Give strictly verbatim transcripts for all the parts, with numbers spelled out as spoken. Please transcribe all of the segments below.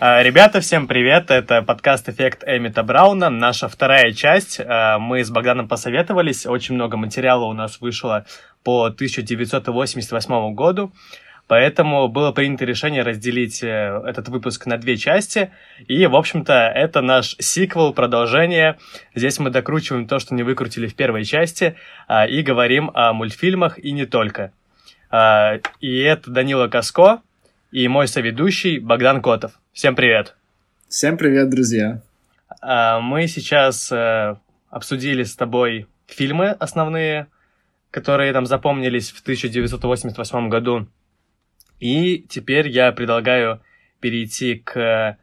Ребята, всем привет, это подкаст «Эффект Эмметта Брауна», наша вторая часть, мы с Богданом посоветовались, очень много материала у нас вышло по тысяча девятьсот восемьдесят восьмому году, поэтому было принято решение разделить этот выпуск на две части, и, в общем-то, это наш сиквел, продолжение, здесь мы докручиваем то, что не выкрутили в первой части, и говорим о мультфильмах и не только. И это Данила Коско и мой соведущий Богдан Котов. Всем привет! Всем привет, друзья! Мы сейчас обсудили с тобой фильмы основные, которые там запомнились в тысяча девятьсот восемьдесят восьмом году. И теперь я предлагаю перейти к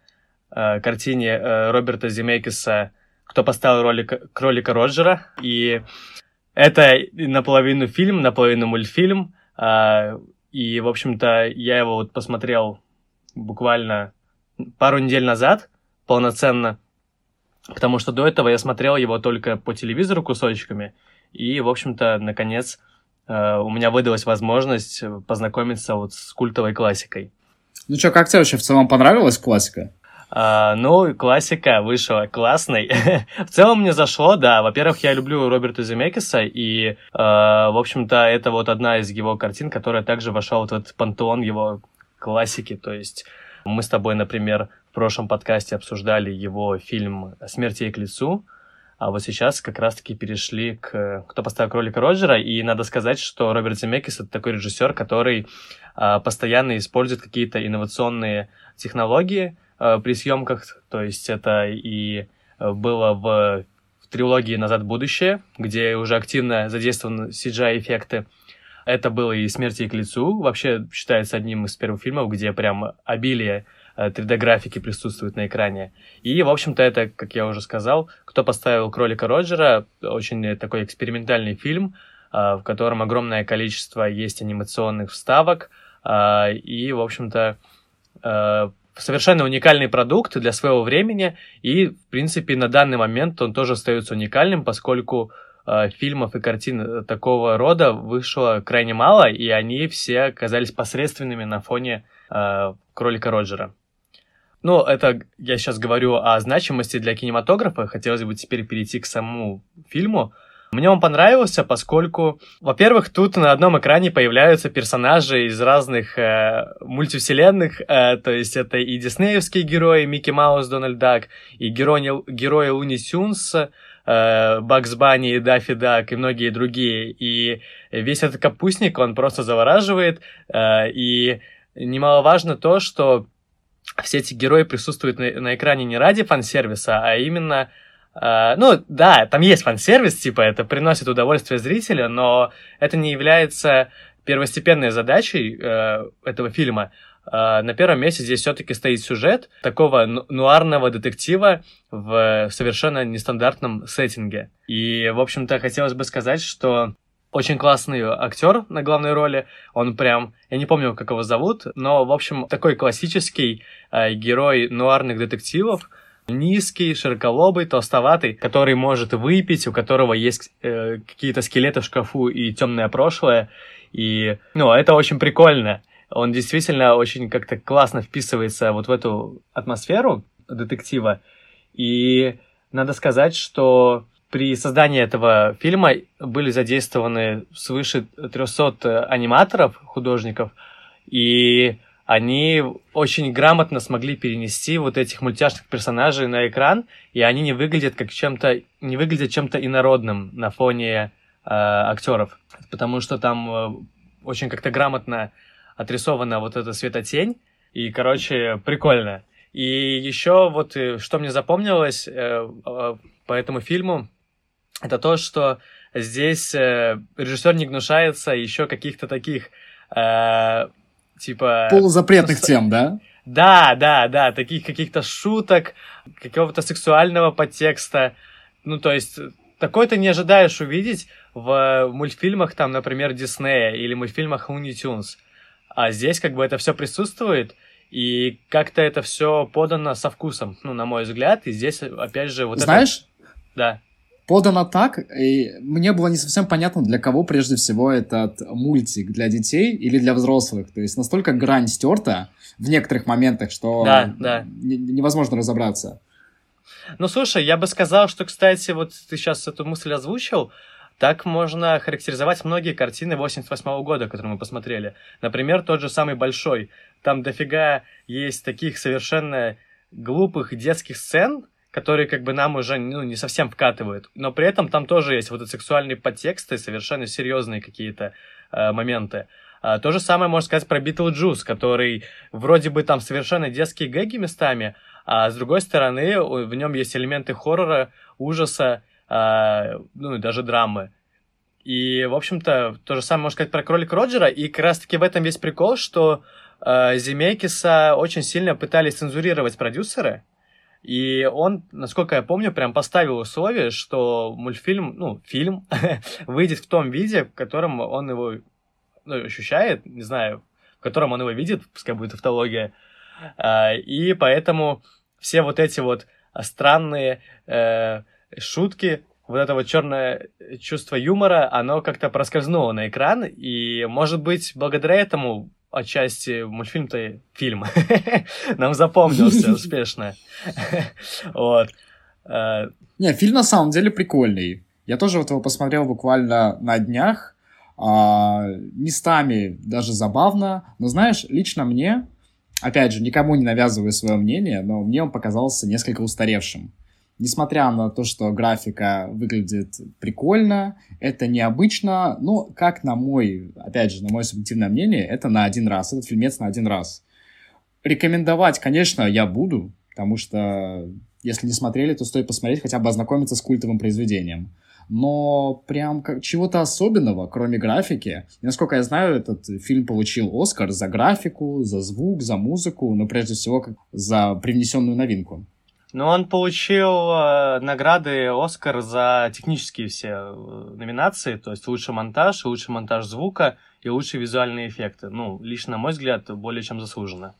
картине Роберта Земекиса «Кто подставил кролика Роджера». И это наполовину фильм, наполовину мультфильм. И, в общем-то, я его вот посмотрел буквально пару недель назад полноценно, потому что до этого я смотрел его только по телевизору кусочками, и, в общем-то, наконец, у меня выдалась возможность познакомиться вот с культовой классикой. Ну что, как тебе вообще в целом понравилась классика? А, ну, классика вышла классной. В целом мне зашло, да. Во-первых, я люблю Роберта Земекиса, и, э, в общем-то, это вот одна из его картин, которая также вошла вот в этот пантеон его классики. То есть мы с тобой, например, в прошлом подкасте обсуждали его фильм «Смерть ей к лицу», а вот сейчас как раз-таки перешли к «Кто поставил кролика Роджера», и надо сказать, что Роберт Земекис — это такой режиссер, который э, постоянно использует какие-то инновационные технологии, при съемках, то есть это и было в, в трилогии «Назад в будущее», где уже активно задействованы си джи ай-эффекты. Это было и «Смерть ей к лицу», вообще считается одним из первых фильмов, где прям обилие три дэ-графики присутствует на экране. И, в общем-то, это, как я уже сказал, «Кто подставил кролика Роджера», очень такой экспериментальный фильм, в котором огромное количество есть анимационных вставок, и, в общем-то, совершенно уникальный продукт для своего времени, и, в принципе, на данный момент он тоже остается уникальным, поскольку э, фильмов и картин такого рода вышло крайне мало, и они все оказались посредственными на фоне э, кролика Роджера. Ну, это я сейчас говорю о значимости для кинематографа, хотелось бы теперь перейти к самому фильму. Мне он понравился, поскольку, во-первых, тут на одном экране появляются персонажи из разных э, мультивселенных, э, то есть это и диснеевские герои, Микки Маус, Дональд Дак, и герои, герои Луни Сюнс, э, Багз Банни и Daffy Duck, и многие другие. И весь этот капустник, он просто завораживает, э, и немаловажно то, что все эти герои присутствуют на, на экране не ради фан-сервиса, а именно... Uh, ну, да, там есть фан-сервис, типа, это приносит удовольствие зрителю, но это не является первостепенной задачей uh, этого фильма. Uh, на первом месте здесь все-таки стоит сюжет такого ну- нуарного детектива в совершенно нестандартном сеттинге. И, в общем-то, хотелось бы сказать, что очень классный актер на главной роли, он прям, я не помню, как его зовут, но, в общем, такой классический uh, герой нуарных детективов, низкий, широколобый, толстоватый, который может выпить, у которого есть э, какие-то скелеты в шкафу и темное прошлое. И, ну, это очень прикольно. Он действительно очень как-то классно вписывается вот в эту атмосферу детектива. И надо сказать, что при создании этого фильма были задействованы свыше трёхсот аниматоров, художников, и... они очень грамотно смогли перенести вот этих мультяшных персонажей на экран, и они не выглядят как чем-то, не выглядят чем-то инородным на фоне э, актеров, потому что там э, очень как-то грамотно отрисована вот эта светотень, и, короче, прикольно. И еще вот что мне запомнилось э, э, по этому фильму, это то, что здесь э, режиссер не гнушается еще каких-то таких... Э, Типа... полузапретных с... тем, да? Да, да, да, таких каких-то шуток, какого-то сексуального подтекста. Ну, то есть, такое ты не ожидаешь увидеть в мультфильмах, там, например, Диснея или мультфильмах Луни Тюнс. А здесь как бы это все присутствует, и как-то это все подано со вкусом, ну, на мой взгляд. И здесь, опять же, вот Знаешь? это... Знаешь? Да. подано так, и мне было не совсем понятно, для кого прежде всего этот мультик, для детей или для взрослых. То есть настолько грань стерта в некоторых моментах, что да, да. невозможно разобраться. Ну, слушай, я бы сказал, что, кстати, вот ты сейчас эту мысль озвучил, так можно характеризовать многие картины восемьдесят восьмого года, которые мы посмотрели. Например, тот же самый «Большой». Там дофига есть таких совершенно глупых детских сцен, которые как бы нам уже ну, не совсем вкатывают. Но при этом там тоже есть вот эти сексуальные подтексты, совершенно серьезные какие-то э, моменты. А, то же самое можно сказать про «Битлджус», который вроде бы там совершенно детские гэги местами, а с другой стороны в нем есть элементы хоррора, ужаса, э, ну даже драмы. И, в общем-то, то же самое можно сказать про «Кролика Роджера». И как раз-таки в этом весь прикол, что э, Земекиса очень сильно пытались цензурировать продюсеры. И он, насколько я помню, прям поставил условие, что мультфильм, ну, фильм выйдет в том виде, в котором он его ну, ощущает, не знаю, в котором он его видит, пускай будет тавтология. А, и поэтому все вот эти вот странные э, шутки, вот это вот черное чувство юмора, оно как-то проскользнуло на экран, и, может быть, благодаря этому отчасти мультфильм-то фильм нам запомнился успешно. Вот. Не, фильм на самом деле прикольный. Я тоже вот его посмотрел буквально на днях. А, местами даже забавно. Но знаешь, лично мне, опять же, никому не навязываю свое мнение, но мне он показался несколько устаревшим. Несмотря на то, что графика выглядит прикольно, это необычно, но, как на мой, опять же, на мое субъективное мнение, это на один раз, этот фильмец на один раз. Рекомендовать, конечно, я буду, потому что, если не смотрели, то стоит посмотреть, хотя бы ознакомиться с культовым произведением. Но прям как, чего-то особенного, кроме графики. И, насколько я знаю, этот фильм получил «Оскар» за графику, за звук, за музыку, но прежде всего за привнесенную новинку. Ну, он получил э, награды «Оскар» за технические все номинации, то есть лучший монтаж, лучший монтаж звука и лучшие визуальные эффекты. Ну, лично, на мой взгляд, более чем заслуженно.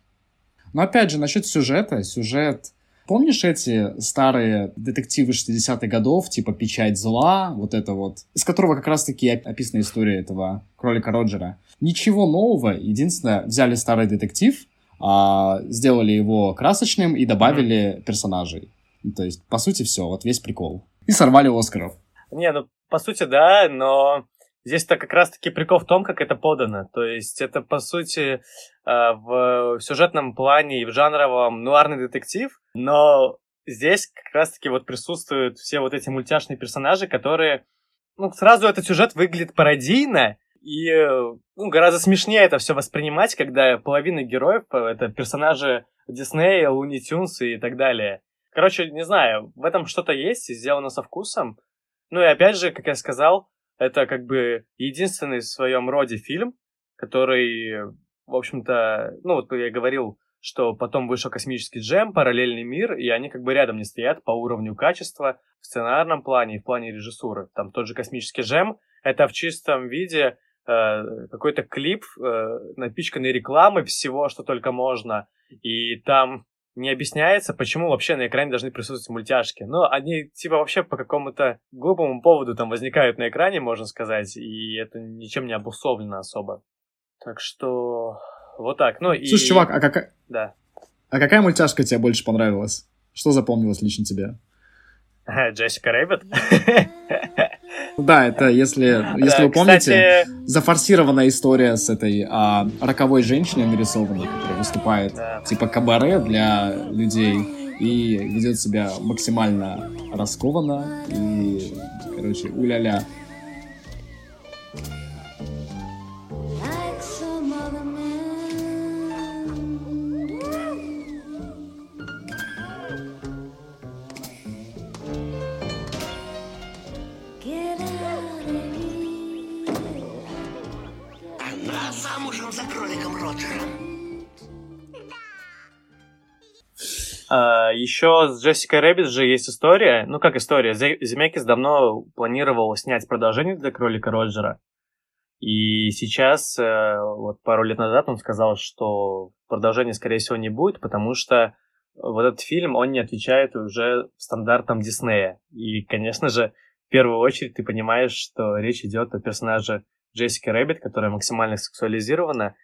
Но опять же, насчет сюжета. Сюжет... Помнишь эти старые детективы шестидесятых годов, типа «Печать зла», вот это вот, из которого как раз-таки описана история этого кролика Роджера? Ничего нового, единственное, взяли старый детектив, сделали его красочным и добавили персонажей. То есть, по сути, все, вот весь прикол. И сорвали «Оскаров». Не, ну, по сути, да, но здесь-то как раз-таки прикол в том, как это подано. То есть, это, по сути, в сюжетном плане и в жанровом нуарный детектив, но здесь как раз-таки вот присутствуют все вот эти мультяшные персонажи, которые... Ну, сразу этот сюжет выглядит пародийно, и ну, гораздо смешнее это все воспринимать, когда половина героев — это персонажи Диснея, Луни Сюнс и так далее. Короче, не знаю, в этом что-то есть, сделано со вкусом. Ну и опять же, как я сказал, это как бы единственный в своем роде фильм, который, в общем-то... Ну вот я говорил, что потом вышел «Космический джем», «Параллельный мир», и они как бы рядом не стоят по уровню качества в сценарном плане и в плане режиссуры. Там тот же «Космический джем» — это в чистом виде... какой-то клип, напичканный рекламой всего, что только можно, и там не объясняется, почему вообще на экране должны присутствовать мультяшки. Но они типа вообще по какому-то глупому поводу там возникают на экране, можно сказать, и это ничем не обусловлено особо. Так что вот так. Ну, и... Слушай, чувак, а, как... да. а какая мультяшка тебе больше понравилась? Что запомнилось лично тебе? Джессика Рэббит? Да, это, если, если да, вы помните, кстати... зафорсированная история с этой а, роковой женщиной нарисованной, которая выступает да. типа кабаре для людей и ведет себя максимально раскованно и, короче, уля-ля. За кроликом Роджером. А, еще с Джессикой Рэббит же есть история. Ну, как история? Земекис давно планировал снять продолжение для кролика Роджера. И сейчас, вот пару лет назад, он сказал, что продолжения, скорее всего, не будет, потому что вот этот фильм, он не отвечает уже стандартам Диснея. И, конечно же, в первую очередь ты понимаешь, что речь идет о персонаже Джессики Рэббит, которая максимально сексуализирована.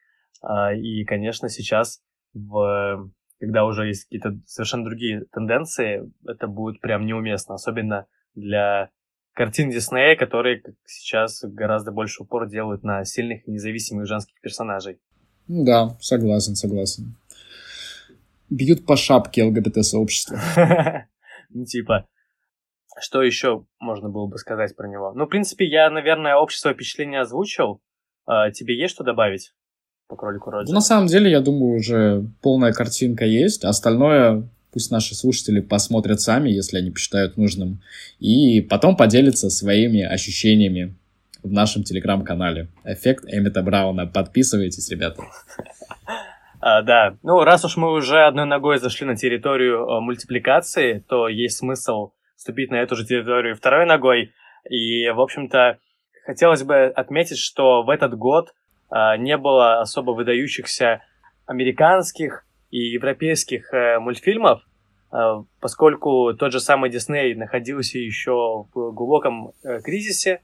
И, конечно, сейчас, в... когда уже есть какие-то совершенно другие тенденции, это будет прям неуместно. Особенно для картин Диснея, которые сейчас гораздо больше упор делают на сильных и независимых женских персонажей. Да, согласен, согласен. Бьют по шапке ЛГБТ-сообщества. Ну, типа, что еще можно было бы сказать про него? Ну, в принципе, я, наверное, общество впечатлений озвучил. Тебе есть что добавить по кролику Роджеру? На самом деле, я думаю, уже полная картинка есть. Остальное пусть наши слушатели посмотрят сами, если они посчитают нужным. И потом поделятся своими ощущениями в нашем телеграм-канале. Эффект Эммета Брауна. Подписывайтесь, ребята. А, да, ну раз уж мы уже одной ногой зашли на территорию э, мультипликации, то есть смысл вступить на эту же территорию второй ногой. И, в общем-то, хотелось бы отметить, что в этот год э, не было особо выдающихся американских и европейских э, мультфильмов, э, поскольку тот же самый Дисней находился еще в глубоком э, кризисе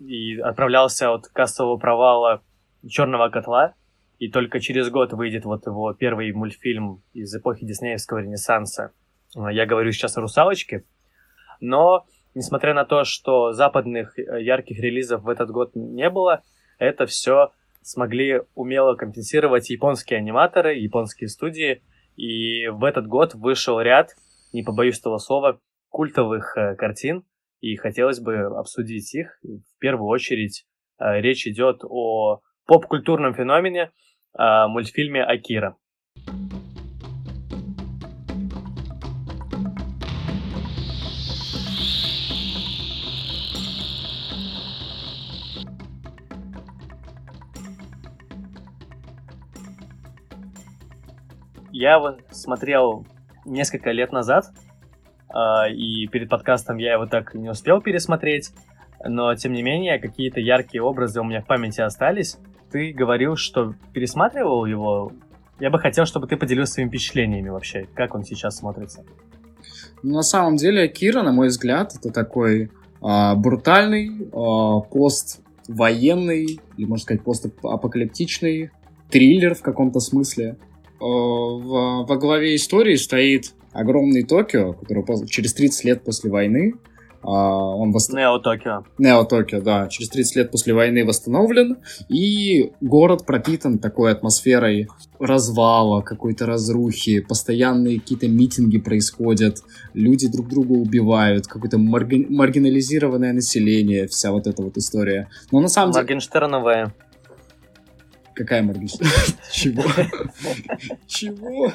и отправлялся от кассового провала «Черного котла». И только через год выйдет вот его первый мультфильм из эпохи диснеевского ренессанса. Я говорю сейчас о «Русалочке». Но, несмотря на то, что западных ярких релизов в этот год не было, это все смогли умело компенсировать японские аниматоры, японские студии. И в этот год вышел ряд, не побоюсь того слова, культовых картин. И хотелось бы обсудить их. В первую очередь речь идет о поп-культурном феномене, в мультфильме «Акира». Я вот смотрел несколько лет назад, и перед подкастом я его так не успел пересмотреть, но, тем не менее, какие-то яркие образы у меня в памяти остались. Ты говорил, что пересматривал его. Я бы хотел, чтобы ты поделился своими впечатлениями вообще, как он сейчас смотрится. На самом деле, Акира, на мой взгляд, это такой а, брутальный, а, поствоенный, или, можно сказать, постапокалиптичный триллер в каком-то смысле. А, в, во главе истории стоит огромный Токио, который после, через тридцать лет после войны... А, он восст... Нео-Токио. Нео-Токио, да. Через тридцать лет после войны восстановлен, и город пропитан такой атмосферой развала, какой-то разрухи, постоянные какие-то митинги происходят, люди друг друга убивают, какое-то марги... маргинализированное население, вся вот эта вот история. Но на самом деле... Моргенштерновая. Какая Моргенштерновая? Чего? Чего?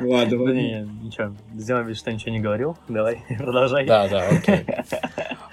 Ладно, ладно. Не, ничего, сделаем вид, что ничего не говорил. Давай, продолжай. Да, да, окей.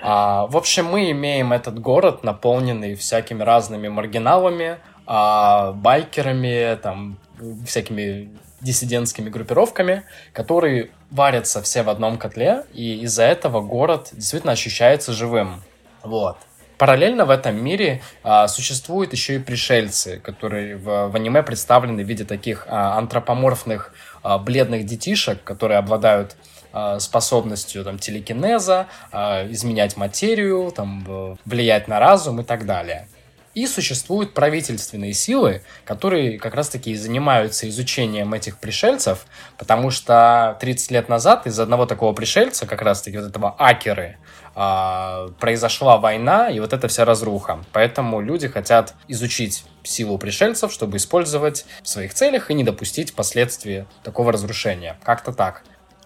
А, в общем, мы имеем этот город, наполненный всякими разными маргиналами, а, байкерами, там, всякими диссидентскими группировками, которые варятся все в одном котле, и из-за этого город действительно ощущается живым. Вот. Параллельно в этом мире а, существуют еще и пришельцы, которые в, в аниме представлены в виде таких а, антропоморфных а, бледных детишек, которые обладают а, способностью там, телекинеза, а, изменять материю, там, влиять на разум и так далее. И существуют правительственные силы, которые как раз-таки занимаются изучением этих пришельцев, потому что тридцать лет назад из одного такого пришельца, как раз-таки вот этого Акиры, произошла война и вот эта вся разруха. Поэтому люди хотят изучить силу пришельцев, чтобы использовать в своих целях и не допустить последствий такого разрушения. Как-то так.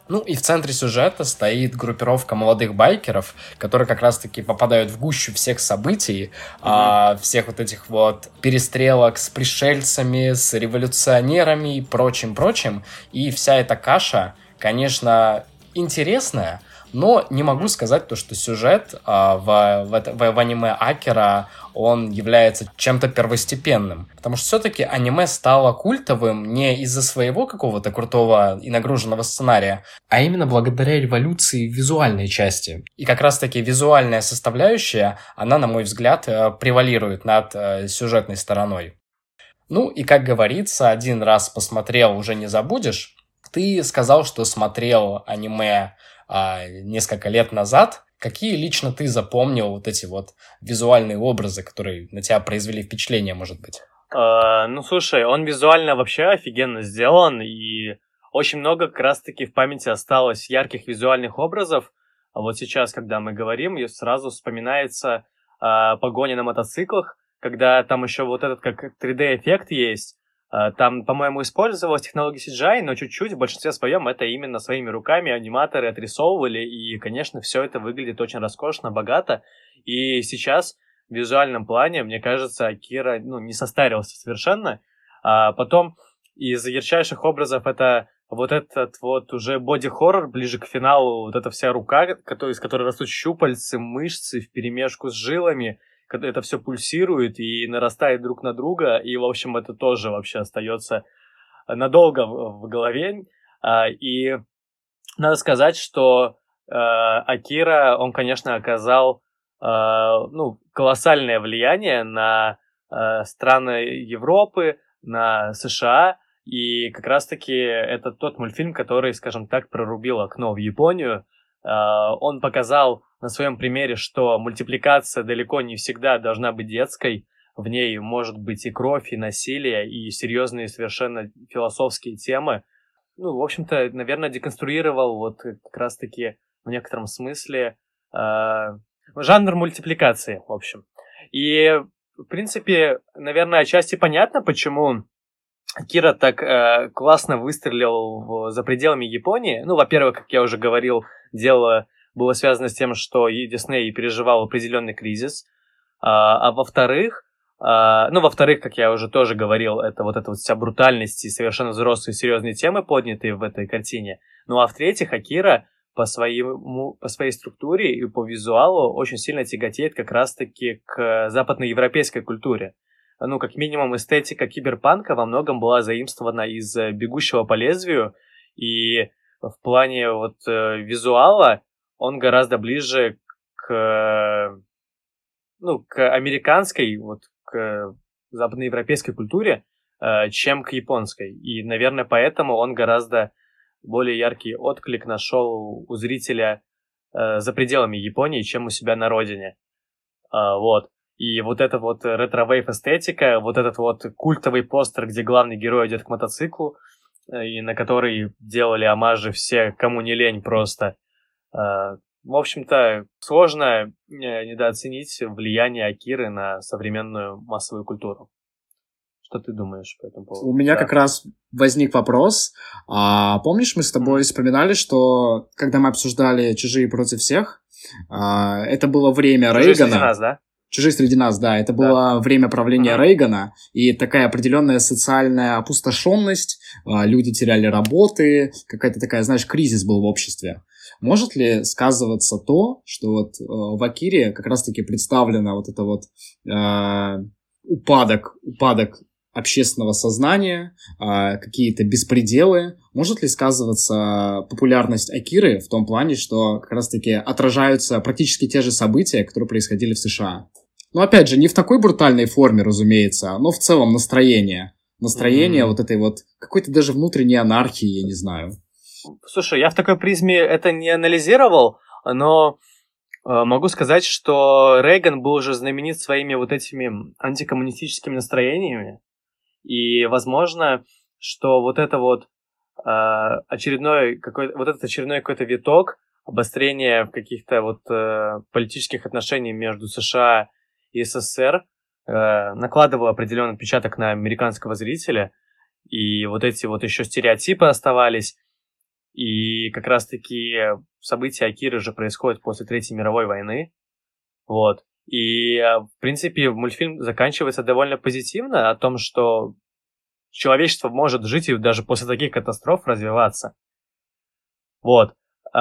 Ну и в центре сюжета стоит группировка молодых байкеров, которые как раз-таки попадают в гущу всех событий, mm-hmm. а, всех вот этих вот перестрелок с пришельцами, с революционерами и прочим-прочим. И вся эта каша, конечно, интересная, но не могу сказать то, что сюжет а, в, в, в, в аниме Акира, он является чем-то первостепенным. Потому что все-таки аниме стало культовым не из-за своего какого-то крутого и нагруженного сценария, а именно благодаря революции визуальной части. И как раз-таки визуальная составляющая, она, на мой взгляд, превалирует над сюжетной стороной. Ну и, как говорится, один раз посмотрел, уже не забудешь. Ты сказал, что смотрел аниме... несколько лет назад, Какие лично ты запомнил вот эти вот визуальные образы, которые на тебя произвели впечатление, может быть? Э, ну, слушай, он визуально вообще офигенно сделан, и очень много как раз-таки в памяти осталось ярких визуальных образов. А вот сейчас, когда мы говорим, сразу вспоминается э, погоня на мотоциклах, когда там еще вот этот как три дэ-эффект есть. Э, там, по-моему, использовалась технология си джи ай, но чуть-чуть, в большинстве своем это именно своими руками аниматоры отрисовывали, и, конечно, все это выглядит очень роскошно, богато. И сейчас в визуальном плане, мне кажется, Акира ну, не состарился совершенно. А потом из ярчайших образов это вот этот вот уже боди-хоррор ближе к финалу, вот эта вся рука, из которой растут щупальцы, мышцы вперемешку с жилами, это все пульсирует и нарастает друг на друга, и, в общем, это тоже вообще остается надолго в голове. И надо сказать, что Акира, он, конечно, оказал ну, колоссальное влияние на страны Европы, на США, и как раз-таки это тот мультфильм, который, скажем так, прорубил окно в Японию. Он показал на своем примере, что мультипликация далеко не всегда должна быть детской. В ней может быть и кровь, и насилие, и серьезные совершенно философские темы. Ну, в общем-то, наверное, деконструировал вот как раз-таки в некотором смысле э, жанр мультипликации, в общем. И, в принципе, наверное, отчасти понятно, почему Акира так э, классно выстрелил в, за пределами Японии. Ну, во-первых, как я уже говорил, дело было связано с тем, что и Дисней переживал определенный кризис. А, а во-вторых, а, ну, во-вторых, как я уже тоже говорил, это вот эта вот вся брутальность и совершенно взрослые серьезные темы, поднятые в этой картине. Ну, а в-третьих, Акира по, своему, по своей структуре и по визуалу очень сильно тяготеет как раз-таки к западноевропейской культуре. Ну, как минимум, эстетика киберпанка во многом была заимствована из «Бегущего по лезвию», и в плане вот э, визуала он гораздо ближе к, ну, к американской, вот к западноевропейской культуре, э, чем к японской. И, наверное, поэтому он гораздо более яркий отклик нашел у зрителя э, за пределами Японии, чем у себя на родине. Э, вот. И вот эта вот ретро-вейв эстетика, вот этот вот культовый постер, где главный герой идет к мотоциклу, и на который делали омажи все, кому не лень просто. В общем-то, сложно недооценить влияние Акиры на современную массовую культуру. Что ты думаешь по этому поводу? У меня да. как раз возник вопрос. А, помнишь, мы с тобой вспоминали, что когда мы обсуждали «Чужие против всех», а, это было время Чужие Рейгана. Нас, да? «Чужие среди нас», да, это было да. время правления ага. Рейгана, и такая определенная социальная опустошенность, люди теряли работы, какая-то такая, знаешь, кризис был в обществе. Может ли сказываться то, что вот в «Акире» как раз-таки представлено вот это вот э, упадок, упадок общественного сознания, э, какие-то беспределы? Может ли сказываться популярность «Акиры» в том плане, что как раз-таки отражаются практически те же события, которые происходили в США? Но опять же, не в такой брутальной форме, разумеется, но в целом настроение. Настроение mm-hmm. вот этой вот какой-то даже внутренней анархии, я не знаю. Слушай, я в такой призме это не анализировал, но э, могу сказать, что Рейган был уже знаменит своими вот этими антикоммунистическими настроениями. И возможно, что вот это вот э, очередной какой-то, вот этот очередной какой-то виток, обострение каких-то вот э, политических отношений между США и СССР э, накладывал определенный отпечаток на американского зрителя, и вот эти вот еще стереотипы оставались, и как раз-таки события Акиры же происходят после Третьей мировой войны, вот, и в принципе мультфильм заканчивается довольно позитивно о том, что человечество может жить и даже после таких катастроф развиваться, вот, э,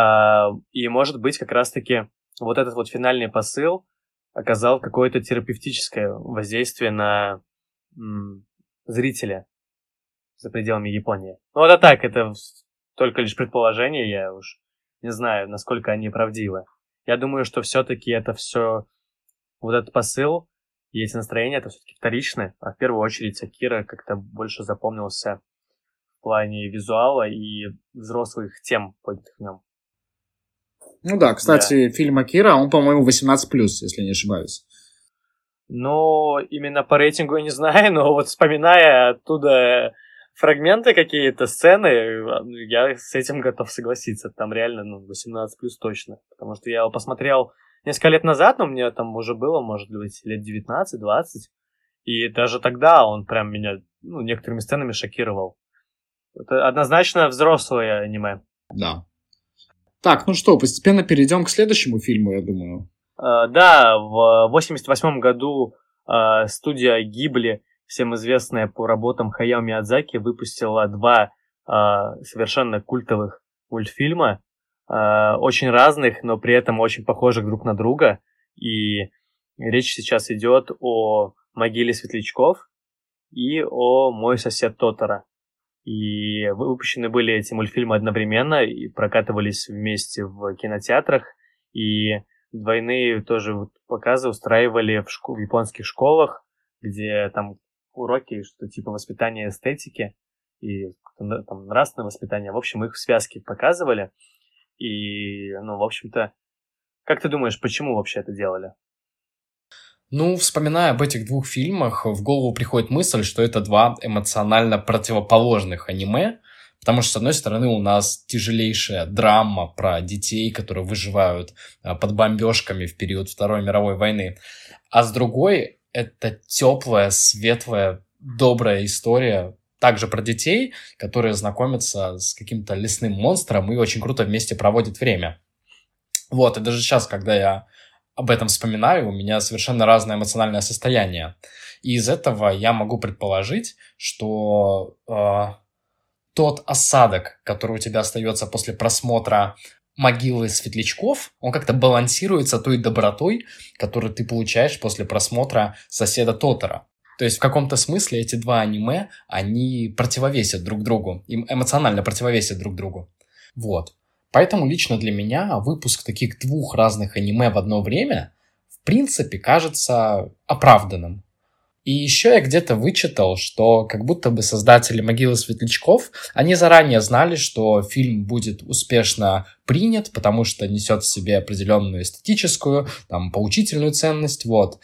и может быть как раз-таки вот этот вот финальный посыл оказал какое-то терапевтическое воздействие на м, зрителя за пределами Японии. Ну, это так, это только лишь предположение, я уж не знаю, насколько они правдивы. Я думаю, что все-таки это все, вот этот посыл и эти настроения, это все-таки вторично, а в первую очередь Акира как-то больше запомнился в плане визуала и взрослых тем, поднятых в нем. Ну да, кстати, да. Фильм «Акира», он, по-моему, восемнадцать плюс, если не ошибаюсь. Ну, именно по рейтингу я не знаю, но вот вспоминая оттуда фрагменты какие-то, сцены, я с этим готов согласиться. Там реально, ну, восемнадцать плюс точно. Потому что я его посмотрел несколько лет назад, но мне там уже было, может быть, лет девятнадцать двадцать. И даже тогда он прям меня, ну, некоторыми сценами шокировал. Это однозначно взрослое аниме. Да. Так, ну что, постепенно перейдем к следующему фильму, я думаю. Uh, да, в восемьдесят восьмом году uh, студия Гибли, всем известная по работам Хаяо Миядзаки, выпустила два uh, совершенно культовых мультфильма, uh, очень разных, но при этом очень похожих друг на друга. И речь сейчас идет о «Могиле Светлячков» и о «Мой сосед Тоторо». И выпущены были эти мультфильмы одновременно и прокатывались вместе в кинотеатрах. И двойные тоже вот показы устраивали в, школ- в японских школах, где там уроки, что типа воспитания эстетики и там нравственное воспитание. В общем, их в связке показывали. И, ну, в общем-то, как ты думаешь, почему вообще это делали? Ну, вспоминая об этих двух фильмах, в голову приходит мысль, что это два эмоционально противоположных аниме, потому что, с одной стороны, у нас тяжелейшая драма про детей, которые выживают под бомбежками в период Второй мировой войны, а с другой — это теплая, светлая, добрая история также про детей, которые знакомятся с каким-то лесным монстром и очень круто вместе проводят время. Вот, и даже сейчас, когда я об этом вспоминаю, у меня совершенно разное эмоциональное состояние. И из этого я могу предположить, что э, тот осадок, который у тебя остается после просмотра «Могилы Светлячков», он как-то балансируется той добротой, которую ты получаешь после просмотра «Соседа Тоторо». То есть в каком-то смысле эти два аниме, они противовесят друг другу, им эмоционально противовесят друг другу. Вот. Поэтому лично для меня выпуск таких двух разных аниме в одно время в принципе кажется оправданным. И еще я где-то вычитал, что как будто бы создатели «Могилы Светлячков», они заранее знали, что фильм будет успешно принят, потому что несет в себе определенную эстетическую, там, поучительную ценность, вот.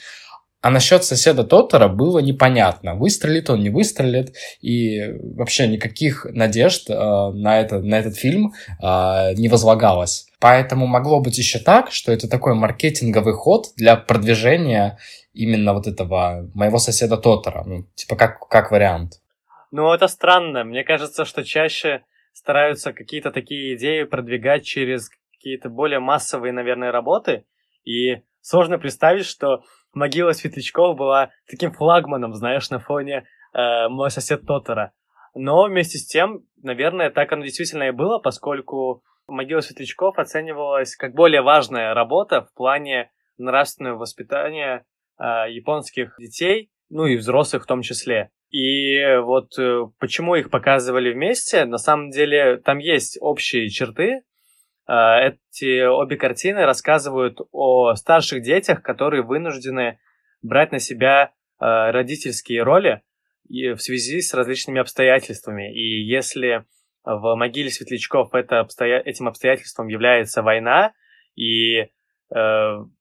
А насчет «Соседа Тоторо» было непонятно, выстрелит он, не выстрелит, и вообще никаких надежд э, на, это, на этот фильм э, не возлагалось. Поэтому могло быть еще так, что это такой маркетинговый ход для продвижения именно вот этого «Моего соседа Тоторо», ну, типа как, как вариант. Ну, это странно. Мне кажется, что чаще стараются какие-то такие идеи продвигать через какие-то более массовые, наверное, работы, и сложно представить, что «Могила Светлячков» была таким флагманом, знаешь, на фоне э, «Мой сосед Тоторо». Но вместе с тем, наверное, так оно действительно и было, поскольку «Могила Светлячков» оценивалась как более важная работа в плане нравственного воспитания э, японских детей, ну и взрослых в том числе. И вот э, почему их показывали вместе, на самом деле там есть общие черты. Эти обе картины рассказывают о старших детях, которые вынуждены брать на себя родительские роли в связи с различными обстоятельствами. И если в «Могиле Светлячков» это обстоя... этим обстоятельством является война, и э,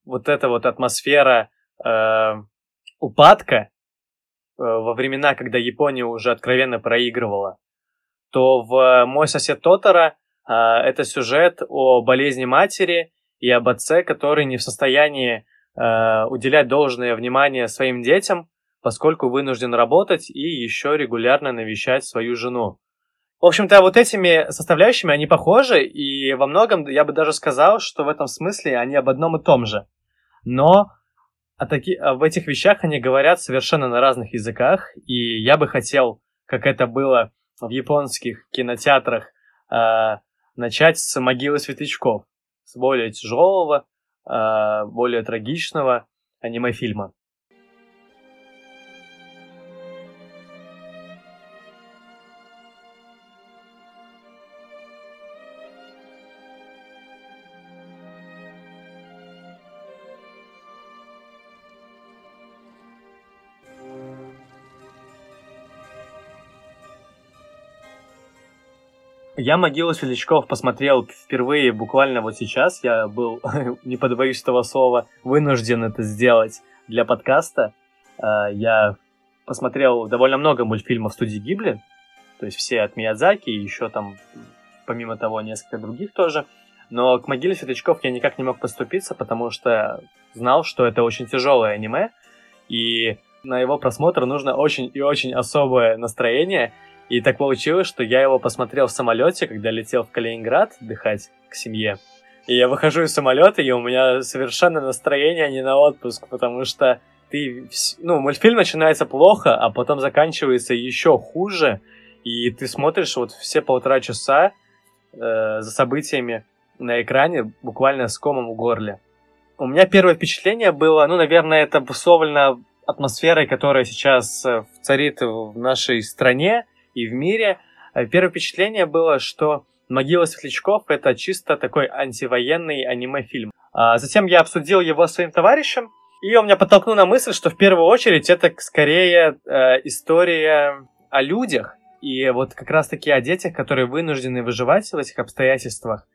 вот эта вот атмосфера э, упадка э, во времена, когда Япония уже откровенно проигрывала, то в «Мой сосед Тоторо» это сюжет о болезни матери и об отце, который не в состоянии э, уделять должное внимание своим детям, поскольку вынужден работать и еще регулярно навещать свою жену. В общем-то, вот этими составляющими они похожи, и во многом я бы даже сказал, что в этом смысле они об одном и том же. Но о таки... об этих вещах они говорят совершенно на разных языках, и я бы хотел, как это было в японских кинотеатрах, э, начать с «Могилы Светлячков», с более тяжелого, более трагичного аниме-фильма. Я «Могилу Светлячков» посмотрел впервые буквально вот сейчас. Я был, не подбоюсь этого слова, вынужден это сделать для подкаста. Я посмотрел довольно много мультфильмов студии Гибли. То есть все от Миядзаки и еще там, помимо того, несколько других тоже. Но к «Могиле Светлячков» я никак не мог подступиться, потому что знал, что это очень тяжелое аниме. И на его просмотр нужно очень и очень особое настроение. И так получилось, что я его посмотрел в самолете, когда летел в Калининград отдыхать к семье. И я выхожу из самолета, и у меня совершенно настроение не на отпуск, потому что ты, ну, мультфильм начинается плохо, а потом заканчивается еще хуже. И ты смотришь вот все полтора часа э, за событиями на экране, буквально с комом в горле. У меня первое впечатление было, ну, наверное, это обусловлено атмосферой, которая сейчас царит в нашей стране и в мире. Первое впечатление было, что «Могила Светлячков» — это чисто такой антивоенный аниме-фильм. А затем я обсудил его с своим товарищем, и он меня подтолкнул на мысль, что в первую очередь это скорее э, история о людях, и вот как раз-таки о детях, которые вынуждены выживать в этих обстоятельствах,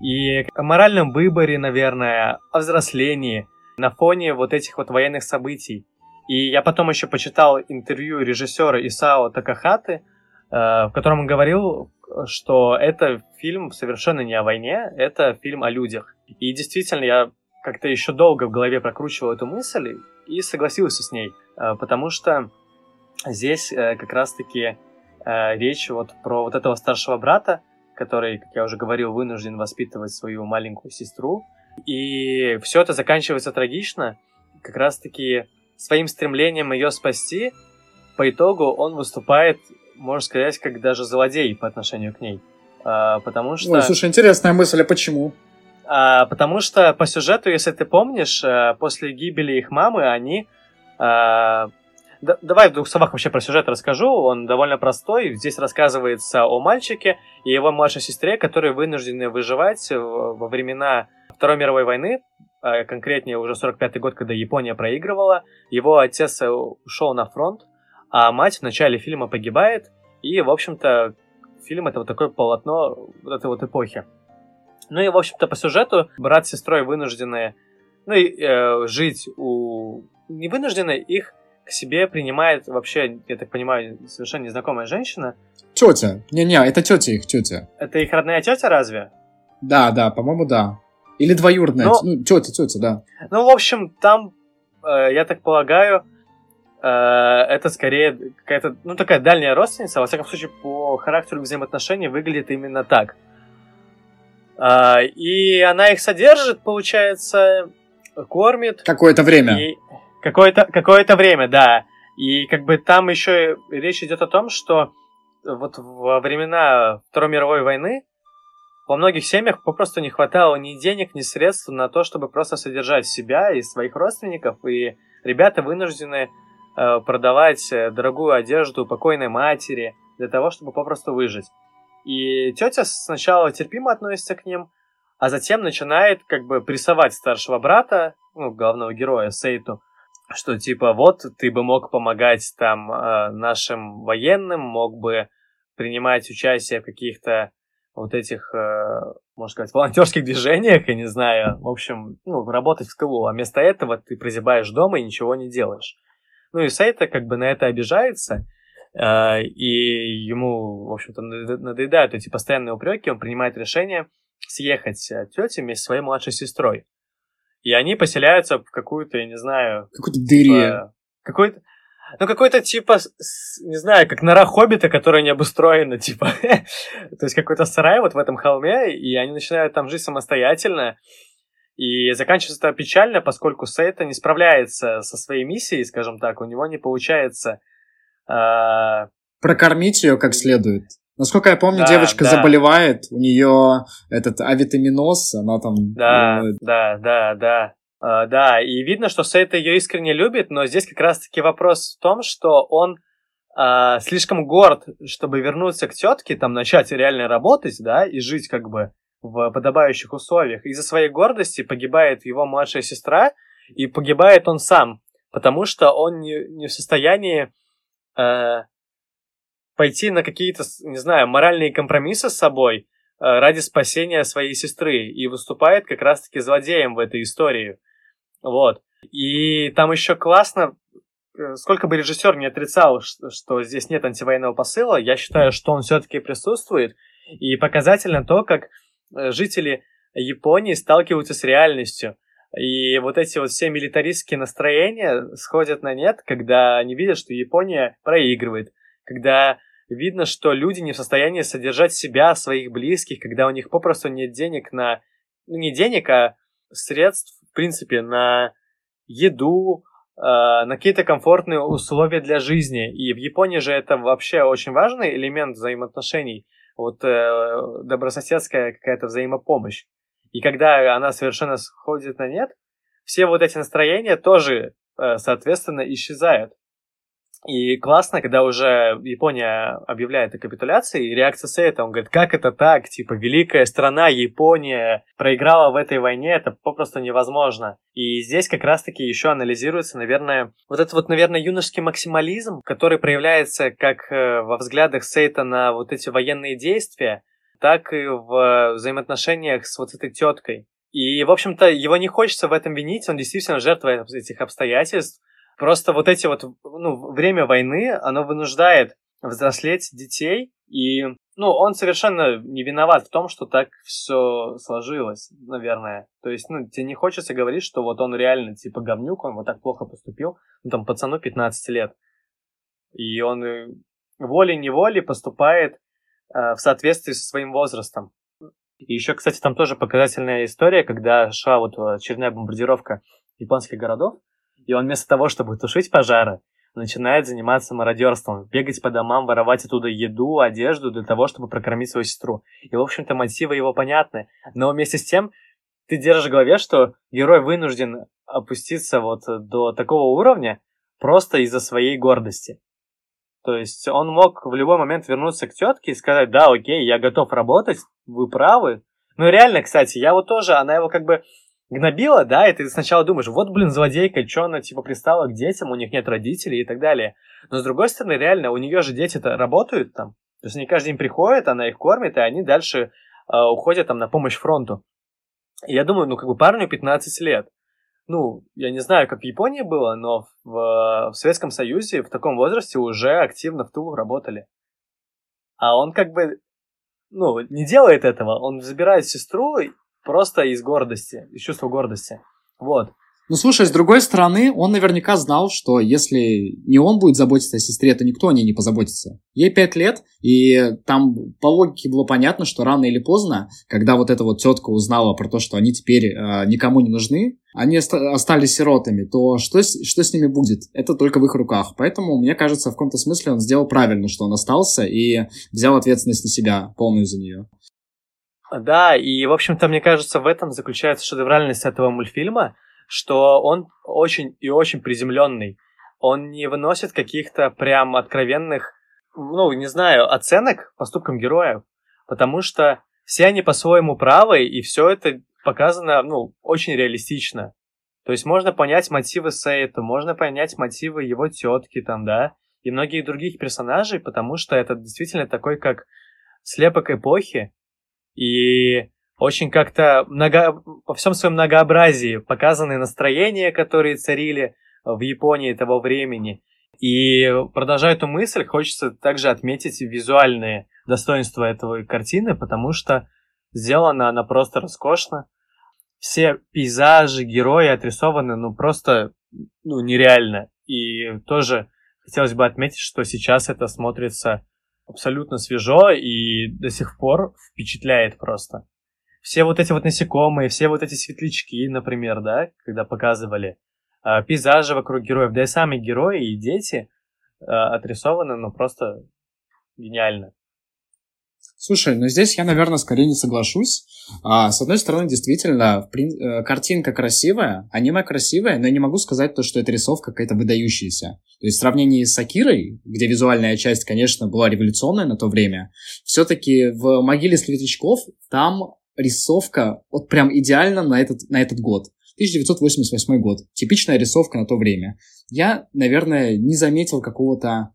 и о моральном выборе, наверное, о взрослении на фоне вот этих вот военных событий. И я потом еще почитал интервью режиссера Исао Такахаты, в котором он говорил, что это фильм совершенно не о войне, это фильм о людях. И действительно, я как-то еще долго в голове прокручивал эту мысль и согласился с ней, потому что здесь как раз-таки речь вот про вот этого старшего брата, который, как я уже говорил, вынужден воспитывать свою маленькую сестру. И все это заканчивается трагично, как раз-таки своим стремлением ее спасти. По итогу он выступает, можно сказать, как даже злодей по отношению к ней. А, потому что... Ой, слушай, интересная мысль, а почему? А, потому что по сюжету, если ты помнишь, после гибели их мамы они... А... Да, давай в двух словах вообще про сюжет расскажу, он довольно простой. Здесь рассказывается о мальчике и его младшей сестре, которые вынуждены выживать во времена Второй мировой войны. Конкретнее, уже сорок пятый год, когда Япония проигрывала. Его отец ушел на фронт, а мать в начале фильма погибает. И, в общем-то, фильм — это вот такое полотно вот этой вот эпохи. Ну и, в общем-то, по сюжету брат с сестрой вынуждены ну, и, э, жить у... Не вынуждены, их к себе принимает вообще, я так понимаю, совершенно незнакомая женщина. Тетя. Не-не, это тетя их, тетя. Это их родная тетя разве? Да, да, по-моему, да. Или двоюродная, ну, ну, тетя, тетя, да. Ну, в общем, там, э, я так полагаю, э, это скорее какая-то, ну, такая дальняя родственница, во всяком случае, по характеру взаимоотношений выглядит именно так. Э, и она их содержит, получается, кормит. Какое-то время. И какое-то, какое-то время, да. И как бы там еще речь идет о том, что вот во времена Второй мировой войны во многих семьях попросту не хватало ни денег, ни средств на то, чтобы просто содержать себя и своих родственников. И ребята вынуждены э, продавать дорогую одежду покойной матери для того, чтобы попросту выжить. И тетя сначала терпимо относится к ним, а затем начинает как бы прессовать старшего брата, ну, главного героя Сейту, что типа вот ты бы мог помогать там э, нашим военным, мог бы принимать участие в каких-то вот этих, можно сказать, волонтерских движениях, я не знаю, в общем, ну, работать в СКЛУ, а вместо этого ты прозябаешь дома и ничего не делаешь. Ну, и Сейта как бы на это обижается, и ему, в общем-то, надоедают эти постоянные упреки, он принимает решение съехать от тети вместе со своей младшей сестрой. И они поселяются в какую-то, я не знаю... Какую-то дыре. Какой-то... Ну, какой-то, типа, не знаю, как нора хоббита, которая не обустроена, типа. То есть какой-то сарай вот в этом холме, и они начинают там жить самостоятельно. И заканчивается это печально, поскольку Сейта не справляется со своей миссией, скажем так. У него не получается... Э... Прокормить ее как следует. Насколько я помню, да, девочка да. заболевает, у нее этот авитаминоз, она там... Да, э... да, да, да. Uh, да, и видно, что Сейта ее искренне любит, но здесь как раз-таки вопрос в том, что он uh, слишком горд, чтобы вернуться к тетке, там, начать реально работать, да, и жить как бы в подобающих условиях. Из-за своей гордости погибает его младшая сестра, и погибает он сам, потому что он не, не в состоянии uh, пойти на какие-то, не знаю, моральные компромиссы с собой ради спасения своей сестры, и выступает как раз-таки злодеем в этой истории. Вот. И там еще классно, сколько бы режиссер не отрицал, что здесь нет антивоенного посыла, я считаю, что он все-таки присутствует, и показательно то, как жители Японии сталкиваются с реальностью. И вот эти вот все милитаристские настроения сходят на нет, когда они видят, что Япония проигрывает, когда видно, что люди не в состоянии содержать себя, своих близких, когда у них попросту нет денег на... Ну, не денег, а средств, в принципе, на еду, э, на какие-то комфортные условия для жизни. И в Японии же это вообще очень важный элемент взаимоотношений. Вот э, добрососедская какая-то взаимопомощь. И когда она совершенно сходит на нет, все вот эти настроения тоже, э, соответственно, исчезают. И классно, когда уже Япония объявляет о капитуляции, и реакция Сэйта, он говорит, как это так? Типа, великая страна Япония проиграла в этой войне, это попросту невозможно. И здесь как раз-таки еще анализируется, наверное, вот этот вот, наверное, юношеский максимализм, который проявляется как во взглядах Сэйта на вот эти военные действия, так и в взаимоотношениях с вот этой теткой. И, в общем-то, его не хочется в этом винить, он действительно жертва этих обстоятельств. Просто вот эти вот, ну, время войны, оно вынуждает взрослеть детей, и, ну, он совершенно не виноват в том, что так все сложилось, наверное. То есть, ну, тебе не хочется говорить, что вот он реально, типа, говнюк, он вот так плохо поступил, ну, там, пацану пятнадцать лет. И он волей-неволей поступает э, в соответствии со своим возрастом. И еще, кстати, там тоже показательная история, когда шла вот очередная бомбардировка японских городов, и он вместо того, чтобы тушить пожары, начинает заниматься мародерством, бегать по домам, воровать оттуда еду, одежду для того, чтобы прокормить свою сестру. И, в общем-то, мотивы его понятны. Но вместе с тем ты держишь в голове, что герой вынужден опуститься вот до такого уровня просто из-за своей гордости. То есть он мог в любой момент вернуться к тетке и сказать, да, окей, я готов работать, вы правы. Ну реально, кстати, я вот тоже, она его как бы... гнобила, да, и ты сначала думаешь, вот, блин, злодейка, что она, типа, пристала к детям, у них нет родителей и так далее. Но, с другой стороны, реально, у нее же дети-то работают там, то есть они каждый день приходят, она их кормит, и они дальше э, уходят там на помощь фронту. И я думаю, ну, как бы парню пятнадцать лет. Ну, я не знаю, как в Японии было, но в, в Советском Союзе в таком возрасте уже активно в тылу работали. А он как бы, ну, не делает этого, он забирает сестру, просто из гордости, из чувства гордости. Вот. Ну, слушай, с другой стороны, он наверняка знал, что если не он будет заботиться о сестре, то никто о ней не позаботится. Ей пять лет, и там по логике было понятно, что рано или поздно, когда вот эта вот тетка узнала про то, что они теперь э, никому не нужны, они остались сиротами, то что, что с ними будет? Это только в их руках. Поэтому, мне кажется, в каком-то смысле он сделал правильно, что он остался и взял ответственность на себя, полную за нее. Да, и, в общем-то, мне кажется, в этом заключается шедевральность этого мультфильма, что он очень и очень приземленный. Он не выносит каких-то прям откровенных, ну, не знаю, оценок поступкам героев, потому что все они по-своему правы, и все это показано, ну, очень реалистично. То есть можно понять мотивы Сэйта, можно понять мотивы его тетки там, да, и многих других персонажей, потому что это действительно такой, как слепок эпохи, и очень как-то много... во всем своем многообразии показаны настроения, которые царили в Японии того времени. И продолжая эту мысль, хочется также отметить визуальные достоинства этого картины, потому что сделана она просто роскошно. Все пейзажи, герои отрисованы, ну, просто, ну, нереально. И тоже хотелось бы отметить, что сейчас это смотрится... абсолютно свежо и до сих пор впечатляет просто. Все вот эти вот насекомые, все вот эти светлячки, например, да, когда показывали, э, пейзажи вокруг героев, да и сами герои и дети э, отрисованы, ну, просто гениально. Слушай, ну здесь я, наверное, скорее не соглашусь. А, с одной стороны, действительно, прин... картинка красивая, аниме красивое, но я не могу сказать то, что эта рисовка какая-то выдающаяся. То есть в сравнении с Акирой, где визуальная часть, конечно, была революционная на то время, все-таки в «Могиле Светлячков» там рисовка вот прям идеально на этот, на этот год. тысяча девятьсот восемьдесят восьмой год. Типичная рисовка на то время. Я, наверное, не заметил какого-то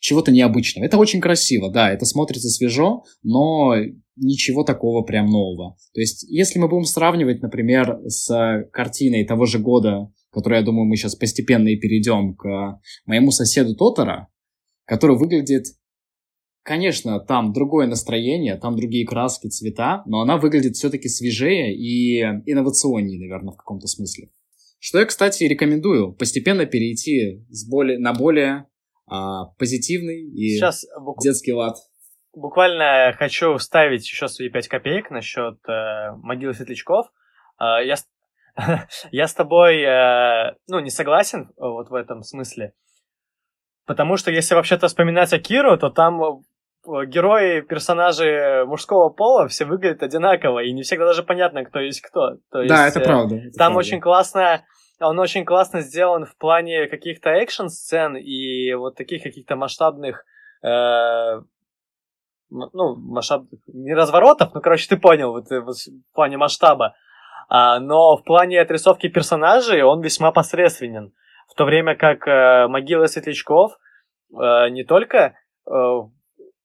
чего-то необычного. Это очень красиво, да, это смотрится свежо, но ничего такого прям нового. То есть, если мы будем сравнивать, например, с картиной того же года, которую, я думаю, мы сейчас постепенно и перейдем к моему соседу Тоторо, который выглядит... Конечно, там другое настроение, там другие краски, цвета, но она выглядит все-таки свежее и инновационнее, наверное, в каком-то смысле. Что я, кстати, рекомендую постепенно перейти с более, на более а, позитивный и сейчас бук... детский лад. Буквально хочу вставить еще свои пять копеек насчет э, «Могилы Светлячков». Э, я, я с тобой э, ну, не согласен вот в этом смысле, потому что если вообще-то вспоминать Акиру, то там герои, персонажи мужского пола все выглядят одинаково, и не всегда даже понятно, кто есть кто. То есть, да, это правда. Это там правда. Очень классно, он очень классно сделан в плане каких-то экшн-сцен и вот таких каких-то масштабных, э, ну, масштабных, не разворотов, ну, короче, ты понял, вот, вот в плане масштаба. А, но в плане отрисовки персонажей он весьма посредственен. В то время как э, «Могила Светлячков» э, не только э,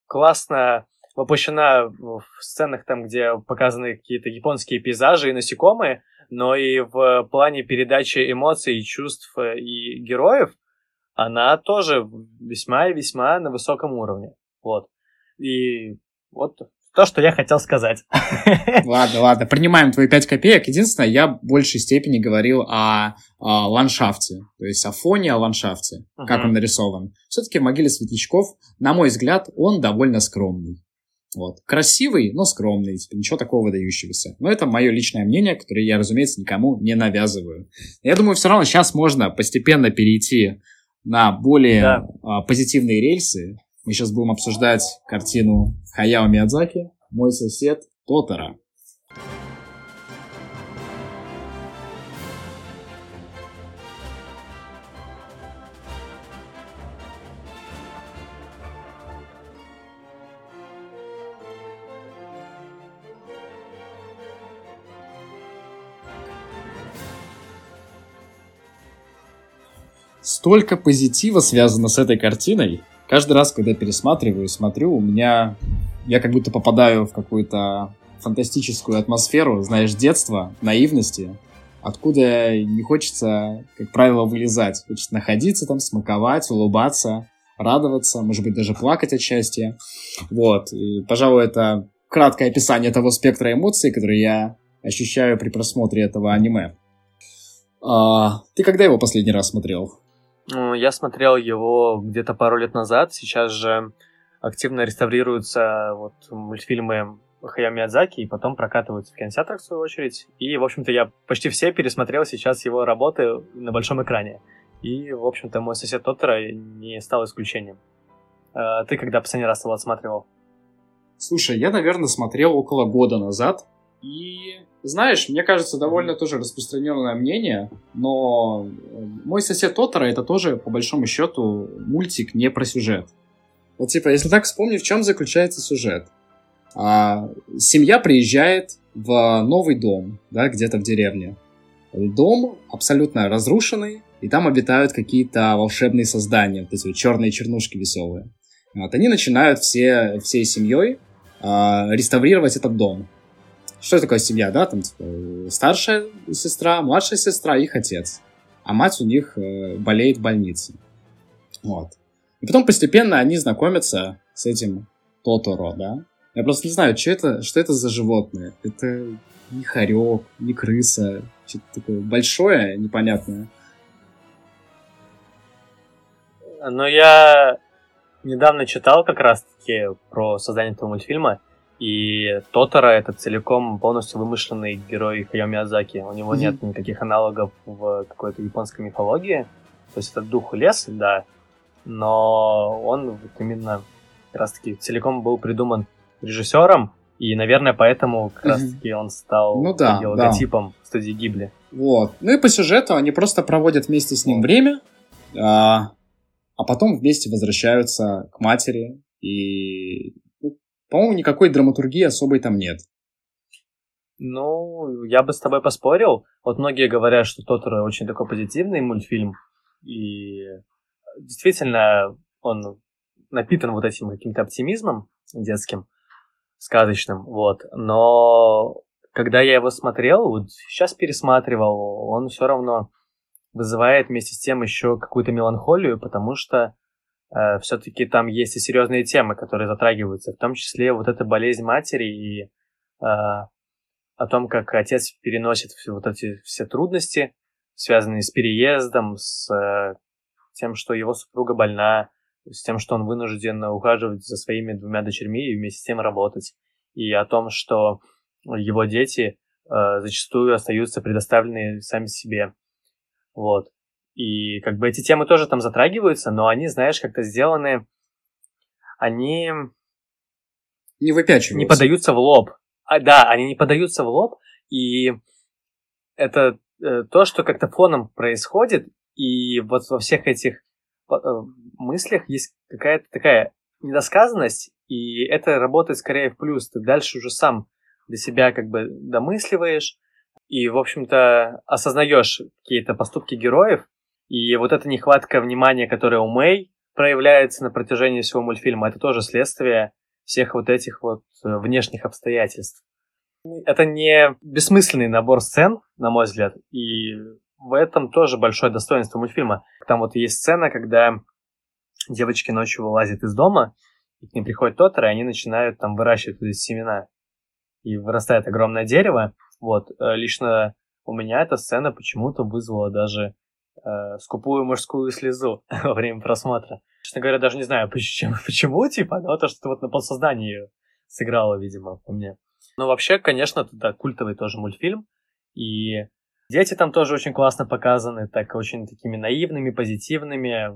классно воплощена в сценах, там, где показаны какие-то японские пейзажи и насекомые, но и в плане передачи эмоций, чувств и героев она тоже весьма и весьма на высоком уровне. Вот. И вот... То, что я хотел сказать. Ладно, ладно, принимаем твои пять копеек. Единственное, я в большей степени говорил о, о ландшафте, то есть о фоне, о ландшафте, uh-huh. как он нарисован. Все-таки в «Могиле Светлячков», на мой взгляд, он довольно скромный. Вот. Красивый, но скромный, ничего такого выдающегося. Но это мое личное мнение, которое я, разумеется, никому не навязываю. Я думаю, все равно сейчас можно постепенно перейти на более да. а, позитивные рельсы. Мы сейчас будем обсуждать картину Хаяо Миядзаки «Мой сосед Тоторо». Столько позитива связано с этой картиной. Каждый раз, когда пересматриваю, смотрю, у меня... Я как будто попадаю в какую-то фантастическую атмосферу, знаешь, детства, наивности, откуда не хочется, как правило, вылезать. Хочется находиться там, смаковать, улыбаться, радоваться, может быть, даже плакать от счастья. Вот. И, пожалуй, это краткое описание того спектра эмоций, которые я ощущаю при просмотре этого аниме. А, ты когда его последний раз смотрел? Я смотрел его где-то пару лет назад. Сейчас же активно реставрируются вот мультфильмы Хаяо Миядзаки и потом прокатываются в кинотеатрах, в свою очередь. И, в общем-то, я почти все пересмотрел сейчас его работы на большом экране. И, в общем-то, «Мой сосед Тоторо» не стал исключением. А ты когда последний раз его отсматривал? Слушай, я, наверное, смотрел около года назад. И, знаешь, мне кажется, довольно тоже распространенное мнение, но «Мой сосед Тоторо» — это тоже, по большому счету, мультик не про сюжет. Вот, типа, если так вспомни, в чем заключается сюжет. А, семья приезжает в новый дом, да, где-то в деревне. Дом абсолютно разрушенный, и там обитают какие-то волшебные создания, вот эти вот черные чернушки веселые. Вот, они начинают все, всей семьей а, реставрировать этот дом. Что такое семья, да? Там типа, старшая сестра, младшая сестра, их отец. А мать у них э, болеет в больнице. Вот. И потом постепенно они знакомятся с этим Тоторо, да? Я просто не знаю, что это, что это за животное. Это не хорек, не крыса. Что-то такое большое, непонятное. Но я недавно читал как раз-таки про создание этого мультфильма. И Тоторо — это целиком полностью вымышленный герой Хаяо Миядзаки. У него mm-hmm. нет никаких аналогов в какой-то японской мифологии. То есть это дух леса, да. Но он вот именно как раз-таки целиком был придуман режиссером. И, наверное, поэтому как mm-hmm. раз-таки он стал ну, да, логотипом да. студии Гибли. Вот. Ну и по сюжету они просто проводят вместе с ним время, а, а потом вместе возвращаются к матери и... По-моему, никакой драматургии особой там нет. Ну, я бы с тобой поспорил. Вот многие говорят, что Тоторо очень такой позитивный мультфильм. И действительно, он напитан вот этим каким-то оптимизмом детским, сказочным, вот. Но когда я его смотрел, вот сейчас пересматривал, он все равно вызывает вместе с тем еще какую-то меланхолию, потому что э, все-таки там есть и серьезные темы, которые затрагиваются, в том числе вот эта болезнь матери и э, о том, как отец переносит вот эти все трудности, связанные с переездом, с э, тем, что его супруга больна, с тем, что он вынужден ухаживать за своими двумя дочерьми и вместе с тем работать, и о том, что его дети э, зачастую остаются предоставлены сами себе. Вот. И как бы эти темы тоже там затрагиваются, но они, знаешь, как-то сделаны... Они... Не выпячиваются. Не подаются в лоб. А, да, они не подаются в лоб, и это э, то, что как-то фоном происходит, и вот во всех этих э, мыслях есть какая-то такая недосказанность, и это работает скорее в плюс. Ты дальше уже сам для себя как бы домысливаешь, и, в общем-то, осознаешь какие-то поступки героев, и вот эта нехватка внимания, которая у Мэй проявляется на протяжении всего мультфильма, это тоже следствие всех вот этих вот внешних обстоятельств. Это не бессмысленный набор сцен, на мой взгляд, и в этом тоже большое достоинство мультфильма. Там вот есть сцена, когда девочки ночью вылазят из дома, и к ним приходит Тоторо, и они начинают там выращивать вот эти семена. И вырастает огромное дерево. Вот, лично у меня эта сцена почему-то вызвала даже э, скупую мужскую слезу во время просмотра. Честно говоря, даже не знаю, почему, почему типа, но то, что вот на подсознании сыграло, видимо, по мне. Но вообще, конечно, это да, культовый тоже мультфильм, и дети там тоже очень классно показаны, так очень такими наивными, позитивными.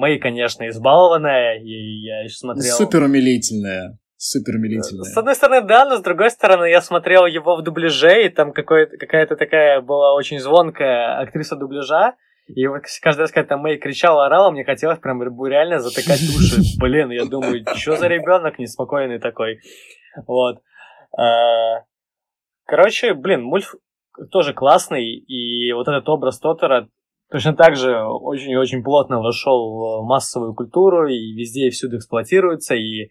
Мэй, конечно, избалованная, и я еще смотрел... Супер умилительная. Супер умилительная. С одной стороны, да, но с другой стороны, я смотрел его в дубляже, и там какая-то такая была очень звонкая актриса дубляжа, и каждый раз, когда там Мэй кричала, орала, мне хотелось прям реально затыкать уши. Блин, я думаю, что за ребенок неспокойный такой. Вот. Короче, блин, мульф тоже классный, и вот этот образ Тотора точно так же очень и очень плотно вошел в массовую культуру, и везде и всюду эксплуатируется, и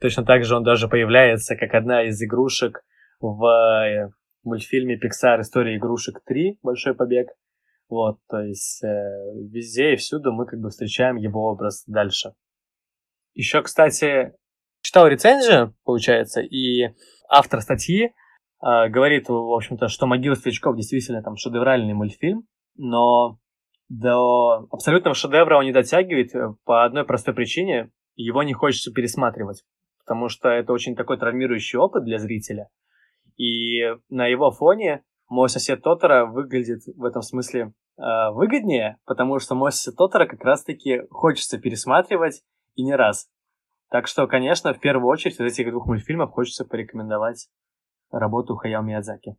точно так же он даже появляется как одна из игрушек в мультфильме Pixar «История игрушек три. Большой побег». Вот, то есть э, везде и всюду мы как бы встречаем его образ дальше. Еще, кстати, читал рецензию, получается, и автор статьи э, говорит, в общем-то, что «Могила Светлячков» действительно там шедевральный мультфильм, но до абсолютного шедевра он не дотягивает по одной простой причине – его не хочется пересматривать. Потому что это очень такой травмирующий опыт для зрителя. И на его фоне «Мой сосед Тоторо» выглядит в этом смысле э, выгоднее, потому что «Мой сосед Тоторо» как раз-таки хочется пересматривать и не раз. Так что, конечно, в первую очередь из этих двух мультфильмов хочется порекомендовать работу Хаяо Миядзаки.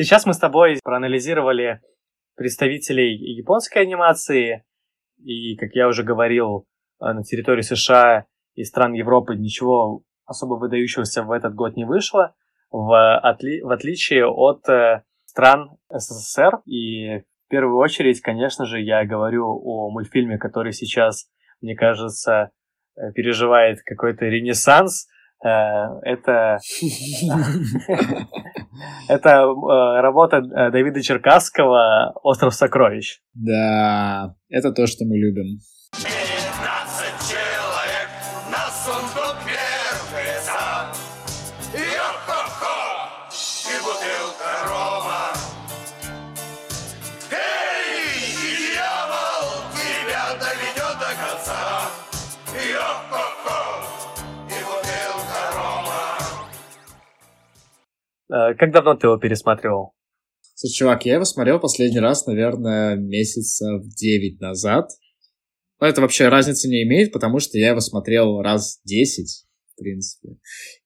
Сейчас мы с тобой проанализировали представителей японской анимации, и, как я уже говорил, на территории США и стран Европы ничего особо выдающегося в этот год не вышло, в, отли- в отличие от стран СССР. И в первую очередь, конечно же, я говорю о мультфильме, который сейчас, мне кажется, переживает какой-то ренессанс. Это... Это э, работа э, Давида Черкасского «Остров сокровищ». Да, это то, что мы любим. девятнадцать человек на сундук мертвеца. Йо-хо-хо! И бутылка рома. Эй, дьявол, тебя доведет до конца. Йо-хо-хо! И бутылка рома. Как давно ты его пересматривал? Слушай, чувак, я его смотрел последний раз, наверное, месяцев девять назад. Но это вообще разницы не имеет, потому что я его смотрел раз десять, в принципе.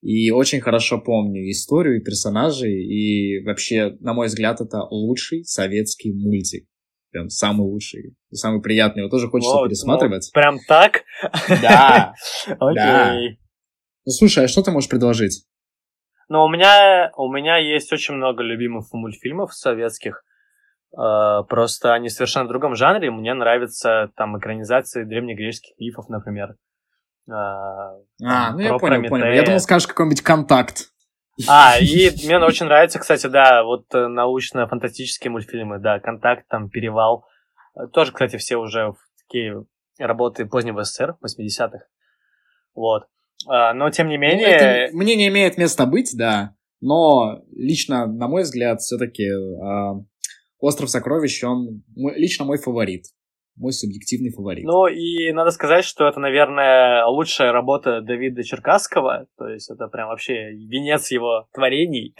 И очень хорошо помню историю и персонажей. И вообще, на мой взгляд, это лучший советский мультик. прям самый лучший, самый приятный. Его тоже хочется Воу, пересматривать. Ну, прям так? Да. Окей. Ну, слушай, а что ты можешь предложить? Ну, у меня, у меня есть очень много любимых мультфильмов советских. Uh, просто они совершенно в другом жанре. Мне нравятся там экранизации древнегреческих мифов, например. Uh, а, ну я понял, понял. Я думал, скажешь какой-нибудь «Контакт». А, и мне очень нравятся, кстати, да, вот научно-фантастические мультфильмы, да, «Контакт», там, «Перевал». Тоже, кстати, все уже в такие работы позднего СССР, восьмидесятых. Вот. Uh, но, тем не менее... Это мнение имеет место быть, да, но лично, на мой взгляд, все-таки... Uh... «Остров сокровищ», он мой, лично мой фаворит, мой субъективный фаворит. Ну, и надо сказать, что это, наверное, лучшая работа Давида Черкасского, то есть это прям вообще венец его творений.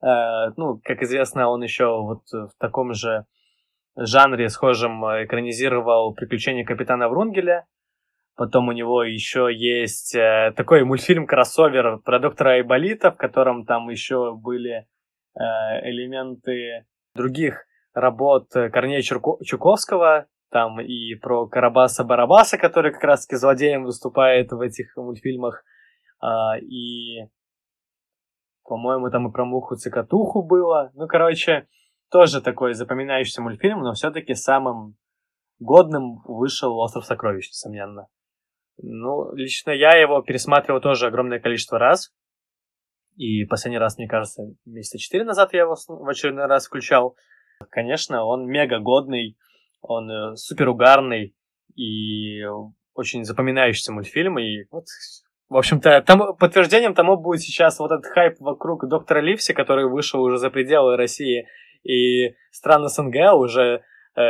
Ну, как известно, он еще вот в таком же жанре схожем экранизировал «Приключения капитана Врунгеля», потом у него еще есть такой мультфильм-кроссовер про доктора Айболита, в котором там еще были элементы... других работ Корнея Чурко- Чуковского, там и про Карабаса-Барабаса, который как раз-таки злодеем выступает в этих мультфильмах, а, и, по-моему, там и про Муху-Цикатуху было. Ну, короче, тоже такой запоминающийся мультфильм, но все-таки самым годным вышел «Остров сокровищ», несомненно. Ну, лично я его пересматривал тоже огромное количество раз. И последний раз, мне кажется, месяца четыре назад я его в очередной раз включал. Конечно, он мега годный, он супер угарный и очень запоминающийся мультфильм. И вот, в общем-то, тому, подтверждением тому будет сейчас вот этот хайп вокруг доктора Ливси, который вышел уже за пределы России и стран СНГ, уже, э,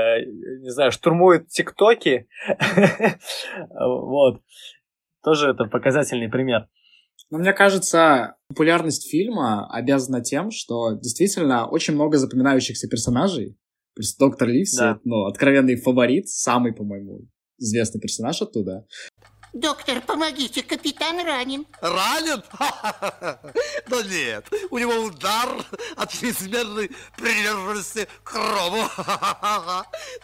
не знаю, штурмует ТикТоки. Вот. Тоже это показательный пример. Но мне кажется, популярность фильма обязана тем, что действительно очень много запоминающихся персонажей. То есть доктор Ливси, да. Ну, откровенный фаворит, самый, по-моему, известный персонаж оттуда. Доктор, помогите, капитан ранен. Ранен? Да нет, у него удар от чрезмерной приверженности к рому.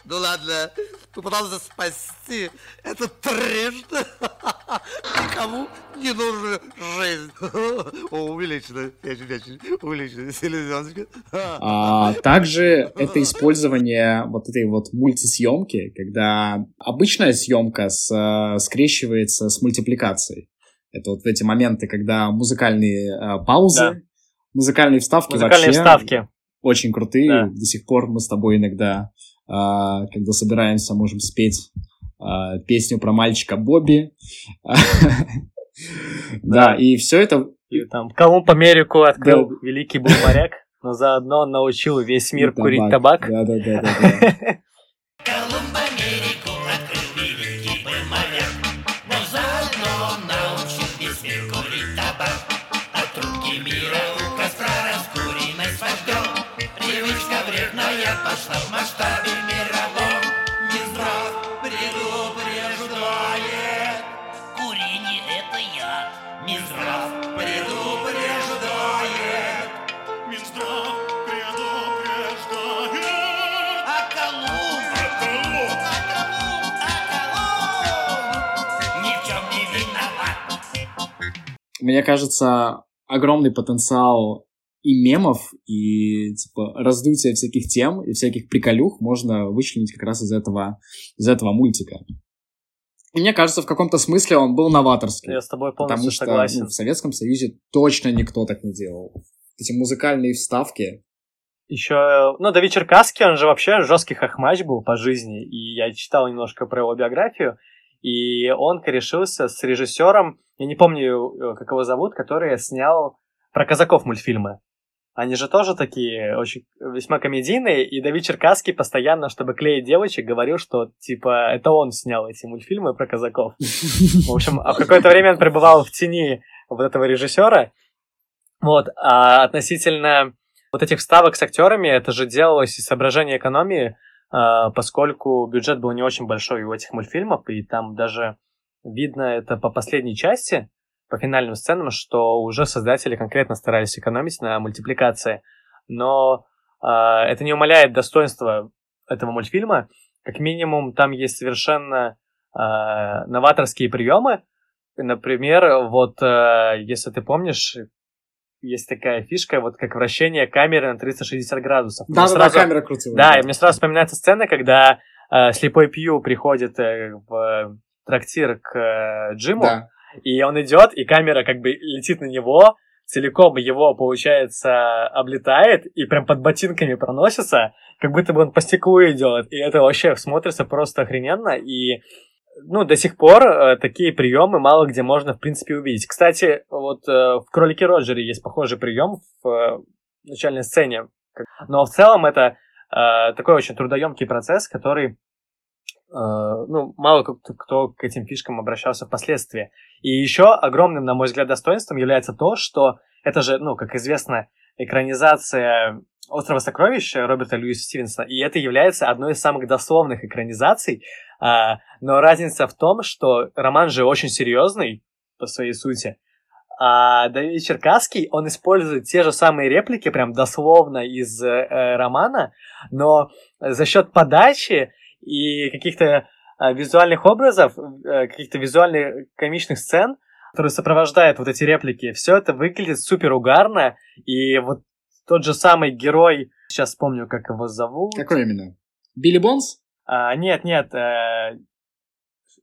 Ну ладно, попытался спасти эту трижды никому не нужную жизнь. Увеличено, увеличено, селезеночка. А также это использование вот этой вот мультисъемки, когда обычная съемка с скрещивает с мультипликацией. Это вот эти моменты, когда музыкальные э, паузы, да. музыкальные вставки музыкальные вообще вставки. Очень крутые. Да. До сих пор мы с тобой иногда, э, когда собираемся, можем спеть э, песню про мальчика Бобби. Да, и все это... Колумб Америку открыл, великий был моряк, но заодно он научил весь мир курить табак. Да-да-да. Мне кажется, огромный потенциал и мемов, и типа раздутия всяких тем, и всяких приколюх можно вычленить как раз из этого, из этого мультика. И мне кажется, в каком-то смысле он был новаторский. Я с тобой полностью согласен. Потому что ну, в Советском Союзе точно никто так не делал. Эти музыкальные вставки. Еще, ну, Давид Черкасский, он же вообще жесткий хохмач был по жизни, и я читал немножко про его биографию. И он корешился с режиссером, я не помню, как его зовут, который снял про казаков мультфильмы. Они же тоже такие очень весьма комедийные, и Давид Черкасский постоянно, чтобы клеить девочек, говорил, что, типа, это он снял эти мультфильмы про казаков. В общем, а в какое-то время он пребывал в тени вот этого режиссера. Вот, а относительно вот этих вставок с актерами, это же делалось из соображения экономии, поскольку бюджет был не очень большой у этих мультфильмов, и там даже видно это по последней части, по финальным сценам, что уже создатели конкретно старались экономить на мультипликации. Но э, это не умаляет достоинства этого мультфильма, как минимум, там есть совершенно э, новаторские приемы. Например, вот э, если ты помнишь, есть такая фишка, вот как вращение камеры на триста шестьдесят градусов. Да, да, сразу... да, камера крутила. Да, и мне сразу вспоминается сцена, когда э, слепой Пью приходит э, в трактир к э, Джиму, да. И он идет, и камера как бы летит на него, целиком его, получается, облетает и прям под ботинками проносится, как будто бы он по стеклу идет. И это вообще смотрится просто охрененно. И, ну, до сих пор э, такие приемы мало где можно, в принципе, увидеть. Кстати, вот э, в «Кролике Роджере» есть похожий прием в э, начальной сцене. Но в целом это э, такой очень трудоемкий процесс, который... Uh, ну, мало кто, кто к этим фишкам обращался впоследствии. И еще огромным, на мой взгляд, достоинством является то, что это же, ну, как известно, экранизация «Острова сокровищ» Роберта Льюиса Стивенсона, и это является одной из самых дословных экранизаций. Uh, но разница в том, что роман же очень серьезный по своей сути, а Давид Черкасский, он использует те же самые реплики, прям дословно из э, романа, но за счет подачи и каких-то э, визуальных образов, э, каких-то визуальных комичных сцен, которые сопровождают вот эти реплики, все это выглядит супер угарно. И вот тот же самый герой, сейчас вспомню, как его зовут. Какой именно? Билли Бонс? А, нет, нет. Э,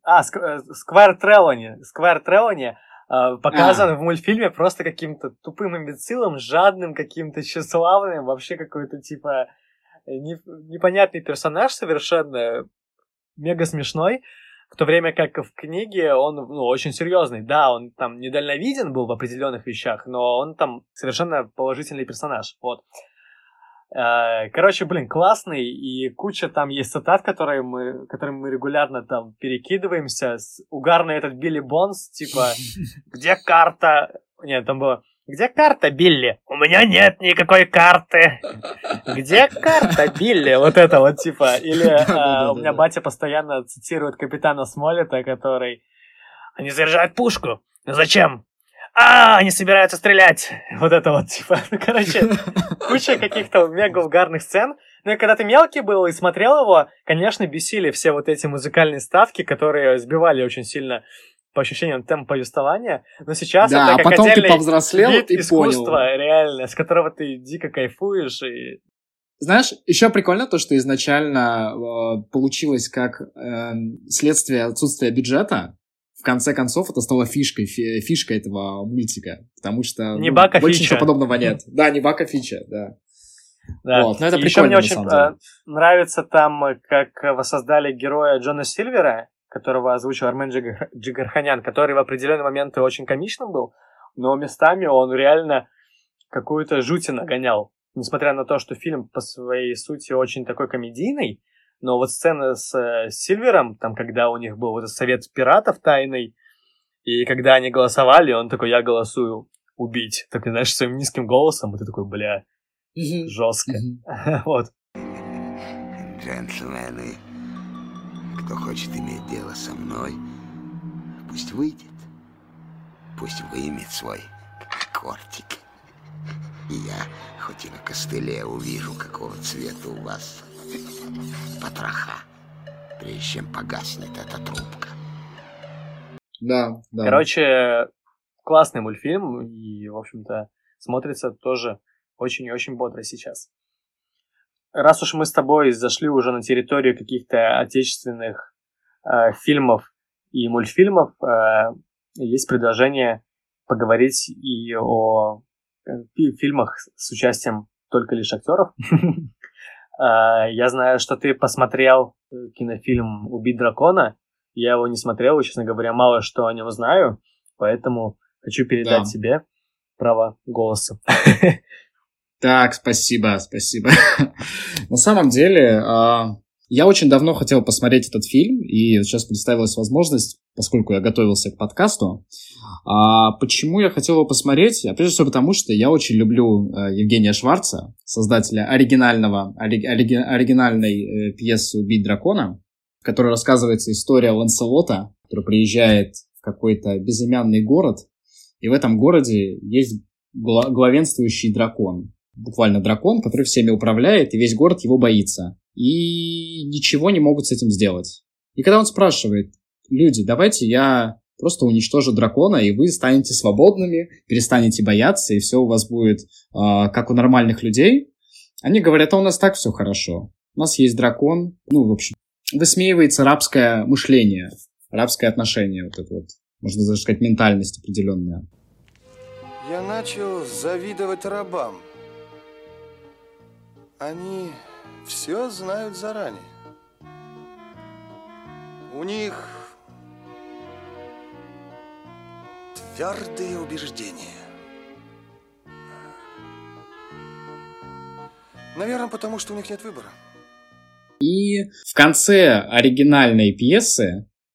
а, Сквайр Трелони. Сквайр Трелони э, показан а. в мультфильме просто каким-то тупым имбецилом, жадным, каким-то тщеславным, вообще какой-то типа... непонятный персонаж совершенно, мега смешной, в то время как в книге он, ну, очень серьезный. Да, он там недальновиден был в определенных вещах, но он там совершенно положительный персонаж. Вот. Короче, блин, классный, и куча там есть цитат, которые мы, которыми мы регулярно там перекидываемся. Угарный этот Билли Бонс, типа, где карта? Нет, там было... Где карта, Билли? У меня нет никакой карты. Где карта, Билли? Вот это вот типа. Или э, у меня батя постоянно цитирует капитана Смолета, который... Они заряжают пушку. Ну зачем? А, они собираются стрелять. Вот это вот типа. Ну, короче, куча каких-то мега угарных сцен. Ну и когда ты мелкий был и смотрел его, конечно, бесили все вот эти музыкальные вставки, которые сбивали очень сильно... по ощущениям темп повествования, но сейчас да, это как а отдельный вид искусства, понял. Реально, с которого ты дико кайфуешь. И... Знаешь, еще прикольно то, что изначально э, получилось как э, следствие отсутствия бюджета, в конце концов это стало фишкой, фи- фишкой этого мультика, потому что не ну, больше фича. Ничего подобного нет. Да, не бака фича, да. Да. Вот, но это еще мне очень э, нравится там, как воссоздали героя Джона Сильвера, которого озвучил Армен Джигар... Джигарханян, который в определенный момент очень комичным был, но местами он реально какую-то жути нагонял. Несмотря на то, что фильм по своей сути очень такой комедийный, но вот сцена с э, Сильвером, там, когда у них был вот этот совет пиратов тайный, и когда они голосовали, он такой, я голосую убить. Так, знаешь, своим низким голосом, и ты такой, бля, жестко. Вот. Джентльмены, кто хочет иметь дело со мной, пусть выйдет, пусть выймет свой кортик. И я хоть и на костыле увижу, какого цвета у вас потроха, прежде чем погаснет эта трубка. Да, да. Короче, классный мультфильм, и, в общем-то, смотрится тоже очень и очень бодро сейчас. Раз уж мы с тобой зашли уже на территорию каких-то отечественных э, фильмов и мультфильмов, э, есть предложение поговорить и о фи- фильмах с участием только лишь актеров. Я знаю, что ты посмотрел кинофильм «Убить дракона». Я его не смотрел, честно говоря, мало что о нем знаю, поэтому хочу передать тебе право голоса. Так, спасибо, спасибо. На самом деле, я очень давно хотел посмотреть этот фильм, и сейчас представилась возможность, поскольку я готовился к подкасту. Почему я хотел его посмотреть? Прежде всего потому, что я очень люблю Евгения Шварца, создателя оригинального, ори, ори, оригинальной пьесы «Убить дракона», в которой рассказывается история Ланселота, который приезжает в какой-то безымянный город, и в этом городе есть главенствующий дракон. Буквально дракон, который всеми управляет, и весь город его боится. и ничего не могут с этим сделать. И когда он спрашивает: люди, давайте я просто уничтожу дракона, и вы станете свободными, перестанете бояться, и все у вас будет э, как у нормальных людей, они говорят: а у нас так все хорошо. У нас есть дракон. Ну, в общем, высмеивается рабское мышление, рабское отношение, вот это вот, можно даже сказать, ментальность определенная. Я начал завидовать рабам. Они все знают заранее. У них твердые убеждения. Наверное, потому что у них нет выбора. И в конце оригинальной пьесы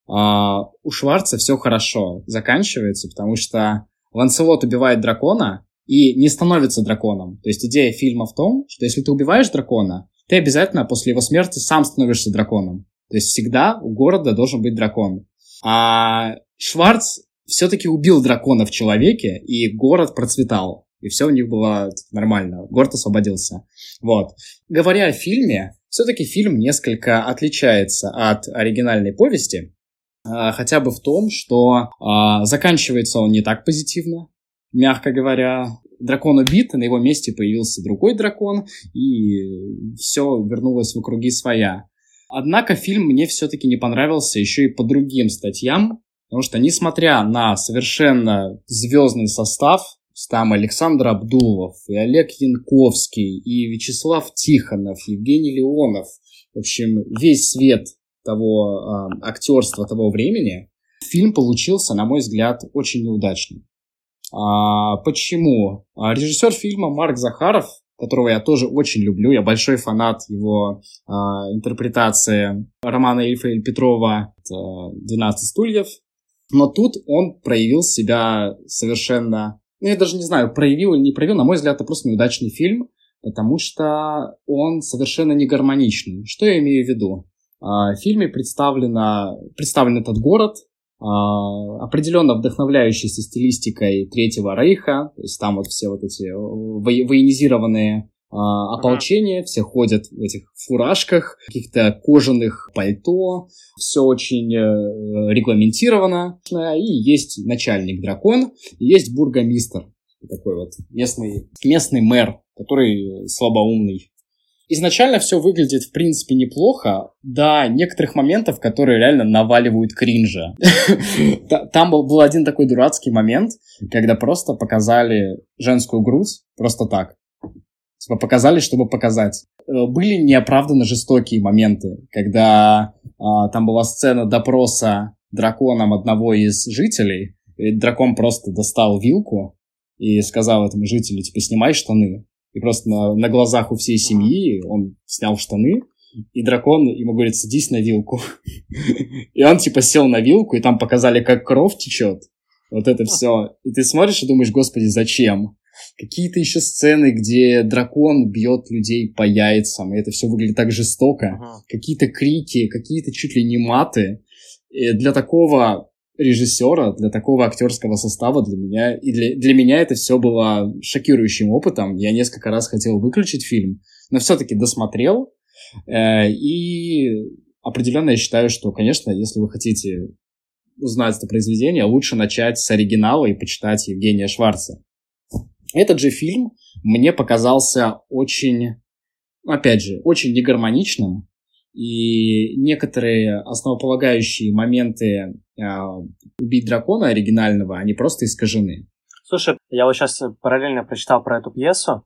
э, у Шварца все хорошо заканчивается, потому что Ланселот убивает дракона и не становится драконом. То есть идея фильма в том, что если ты убиваешь дракона, ты обязательно после его смерти сам становишься драконом. То есть всегда у города должен быть дракон. А Шварц все-таки убил дракона в человеке, и город процветал. И все у них было нормально. Город освободился. Вот. Говоря о фильме, все-таки фильм несколько отличается от оригинальной повести. Хотя бы в том, что заканчивается он не так позитивно. Мягко говоря, дракон убит, и на его месте появился другой дракон. И все вернулось в круги своя. Однако фильм мне все-таки не понравился еще и по другим статьям. Потому что, несмотря на совершенно звездный состав, там Александр Абдулов, и Олег Янковский, и Вячеслав Тихонов, Евгений Леонов. В общем, весь свет того э, актерства того времени. Фильм получился, на мой взгляд, очень неудачным. А, почему? А, режиссер фильма Марк Захаров, которого я тоже очень люблю, я большой фанат его э, интерпретации романа Ильфа Петрова «двенадцать стульев». Но тут он проявил себя совершенно... Ну, я даже не знаю, проявил или не проявил. На мой взгляд, это просто неудачный фильм, потому что он совершенно не гармоничный. Что я имею в виду? В фильме представлено, представлен этот город, определенно вдохновляющийся стилистикой Третьего Рейха. То есть там вот все вот эти военизированные ополчения, все ходят в этих фуражках, каких-то кожаных пальто, все очень регламентировано, и есть начальник-дракон, и есть бургомистр, такой вот местный, местный мэр, который слабоумный. Изначально все выглядит, в принципе, неплохо, до некоторых моментов, которые реально наваливают кринжа. Там был один такой дурацкий момент, когда просто показали женскую грудь просто так. Показали, чтобы показать. Были неоправданно жестокие моменты, когда а, там была сцена допроса драконом одного из жителей, и дракон просто достал вилку и сказал этому жителю, типа, снимай штаны. И просто на, на глазах у всей семьи он снял штаны, и дракон ему говорит, садись на вилку. И он, типа, сел на вилку, и там показали, как кровь течет. Вот это все. И ты смотришь и думаешь, господи, зачем? Какие-то еще сцены, где дракон бьет людей по яйцам, и это все выглядит так жестоко. Ага. Какие-то крики, какие-то чуть ли не маты. И для такого режиссера, для такого актерского состава, для меня, и для, для меня это все было шокирующим опытом. Я несколько раз хотел выключить фильм, но все-таки досмотрел. Э, и определенно я считаю, что, конечно, если вы хотите узнать это произведение, лучше начать с оригинала и почитать Евгения Шварца. Этот же фильм мне показался очень, опять же, очень негармоничным, и некоторые основополагающие моменты э, «Убить дракона» оригинального, они просто искажены. Слушай, я вот сейчас параллельно прочитал про эту пьесу,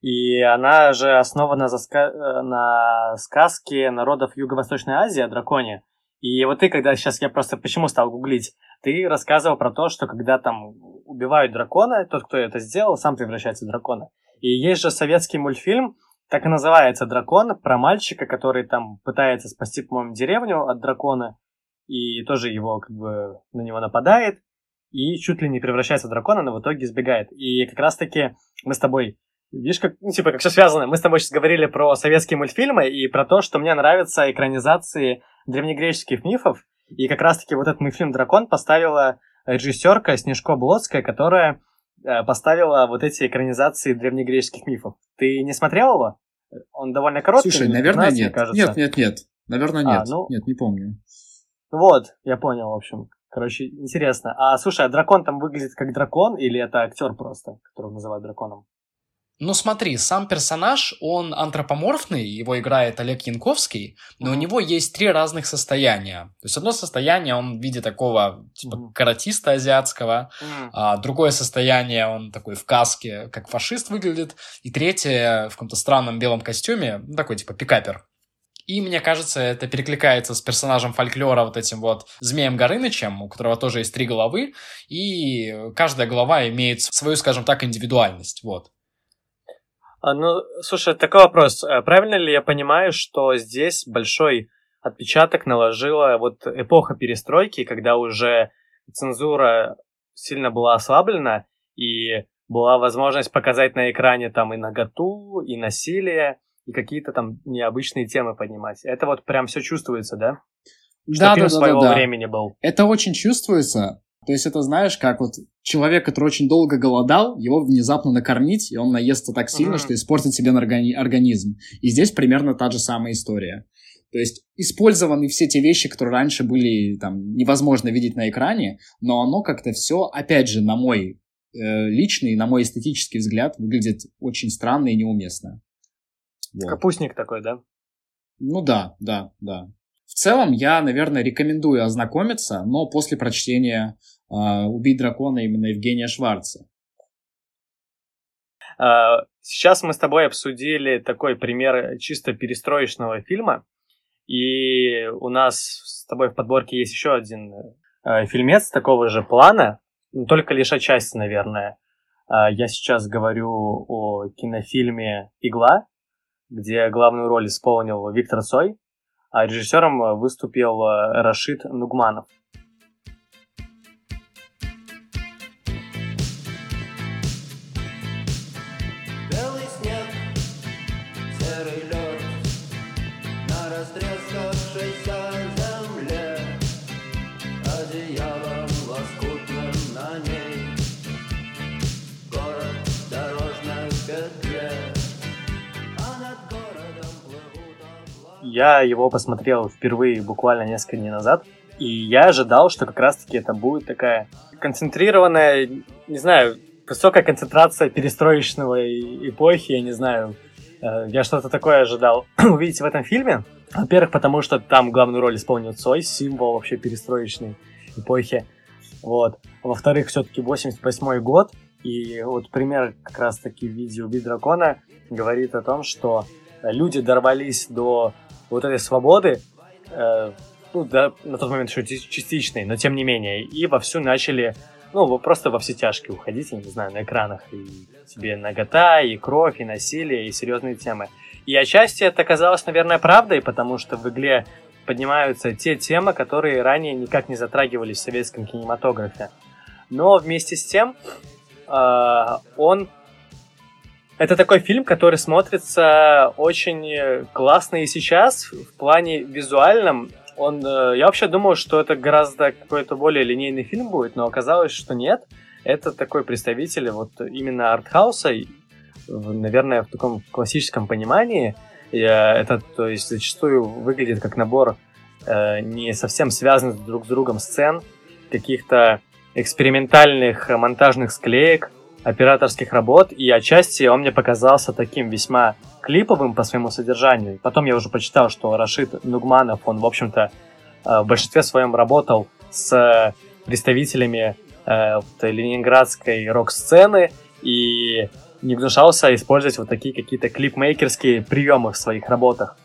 и она же основана за ска- на сказке народов Юго-Восточной Азии о драконе. И вот ты, когда сейчас, я просто почему стал гуглить, ты рассказывал про то, что когда там убивают дракона, тот, кто это сделал, сам превращается в дракона. И есть же советский мультфильм, так и называется «Дракон», про мальчика, который там пытается спасти, по-моему, деревню от дракона, и тоже его, как бы, на него нападает, и чуть ли не превращается в дракона, но в итоге избегает. И как раз-таки мы с тобой... Видишь, как, ну, типа, как все связано. Мы с тобой сейчас говорили про советские мультфильмы и про то, что мне нравятся экранизации древнегреческих мифов. И как раз-таки вот этот мультфильм «Дракон» поставила режиссерка Снежко Блодская, которая э, поставила вот эти экранизации древнегреческих мифов. Ты не смотрел его? Он довольно короткий. Слушай, наверное, нет. Нет, нет, нет. Наверное, нет. А, ну... Нет, не помню. Вот, я понял, в общем. Короче, интересно. А, слушай, а дракон там выглядит как дракон или это актер просто, которого называют драконом? Ну смотри, сам персонаж, он антропоморфный, его играет Олег Янковский, но mm-hmm. у него есть три разных состояния. То есть одно состояние он в виде такого типа mm-hmm. каратиста азиатского, mm-hmm. а другое состояние он такой в каске, как фашист выглядит, и третье в каком-то странном белом костюме, ну, такой типа пикапер. И, мне кажется, это перекликается с персонажем фольклора, вот этим вот Змеем Горынычем, у которого тоже есть три головы, и каждая голова имеет свою, скажем так, индивидуальность, вот. Ну, слушай, такой вопрос. Правильно ли я понимаю, что здесь большой отпечаток наложила вот эпоха перестройки, когда уже цензура сильно была ослаблена, и была возможность показать на экране там и наготу, и насилие, и какие-то там необычные темы поднимать. Это вот прям все чувствуется, да? Что да, фильм да, да, своего да, да. времени был. Это очень чувствуется. То есть это, знаешь, как вот человек, который очень долго голодал, его внезапно накормить, и он наестся так сильно, mm-hmm. что испортит себе органи- организм. И здесь примерно та же самая история. То есть использованы все те вещи, которые раньше были там невозможно видеть на экране, но оно как-то все, опять же, на мой э, личный, на мой эстетический взгляд, выглядит очень странно и неуместно. Вот. Капустник такой, да? Ну да, да, да. В целом, я, наверное, рекомендую ознакомиться, но после прочтения э, «Убить дракона» именно Евгения Шварца. Сейчас мы с тобой обсудили такой пример чисто перестроечного фильма. И у нас с тобой в подборке есть еще один э, фильмец такого же плана, но только лишь отчасти, наверное. Э, я сейчас говорю о кинофильме «Игла», где главную роль исполнил Виктор Цой, а режиссером выступил Рашид Нугманов. Я его посмотрел впервые буквально несколько дней назад, и я ожидал, что как раз-таки это будет такая концентрированная, не знаю, высокая концентрация перестроечного эпохи, я не знаю, я что-то такое ожидал увидеть в этом фильме. Во-первых, потому что там главную роль исполнил Цой, символ вообще перестроечной эпохи. Вот. Во-вторых, все-таки восемьдесят восьмой год, и вот пример как раз-таки в виде «Убить дракона» говорит о том, что люди дорвались до вот этой свободы, э, ну, да, на тот момент еще частичной, но тем не менее, и вовсю начали, ну, просто во все тяжкие уходить, я не знаю, на экранах, и тебе нагота, и кровь, и насилие, и серьезные темы. И отчасти это оказалось, наверное, правдой, потому что в «Игле» поднимаются те темы, которые ранее никак не затрагивались в советском кинематографе. Но вместе с тем, э, он... Это такой фильм, который смотрится очень классно и сейчас, в плане визуальном. Он, я вообще думал, что это гораздо какой-то более линейный фильм будет, но оказалось, что нет. Это такой представитель вот именно артхауса, наверное, в таком классическом понимании. Это, то есть, зачастую выглядит как набор не совсем связанных друг с другом сцен, каких-то экспериментальных монтажных склеек, операторских работ, и отчасти он мне показался таким весьма клиповым по своему содержанию. Потом я уже почитал, что Рашид Нугманов, он, в общем-то, в большинстве своем работал с представителями э, ленинградской рок-сцены и не гнушался использовать вот такие какие-то клипмейкерские приемы в своих работах.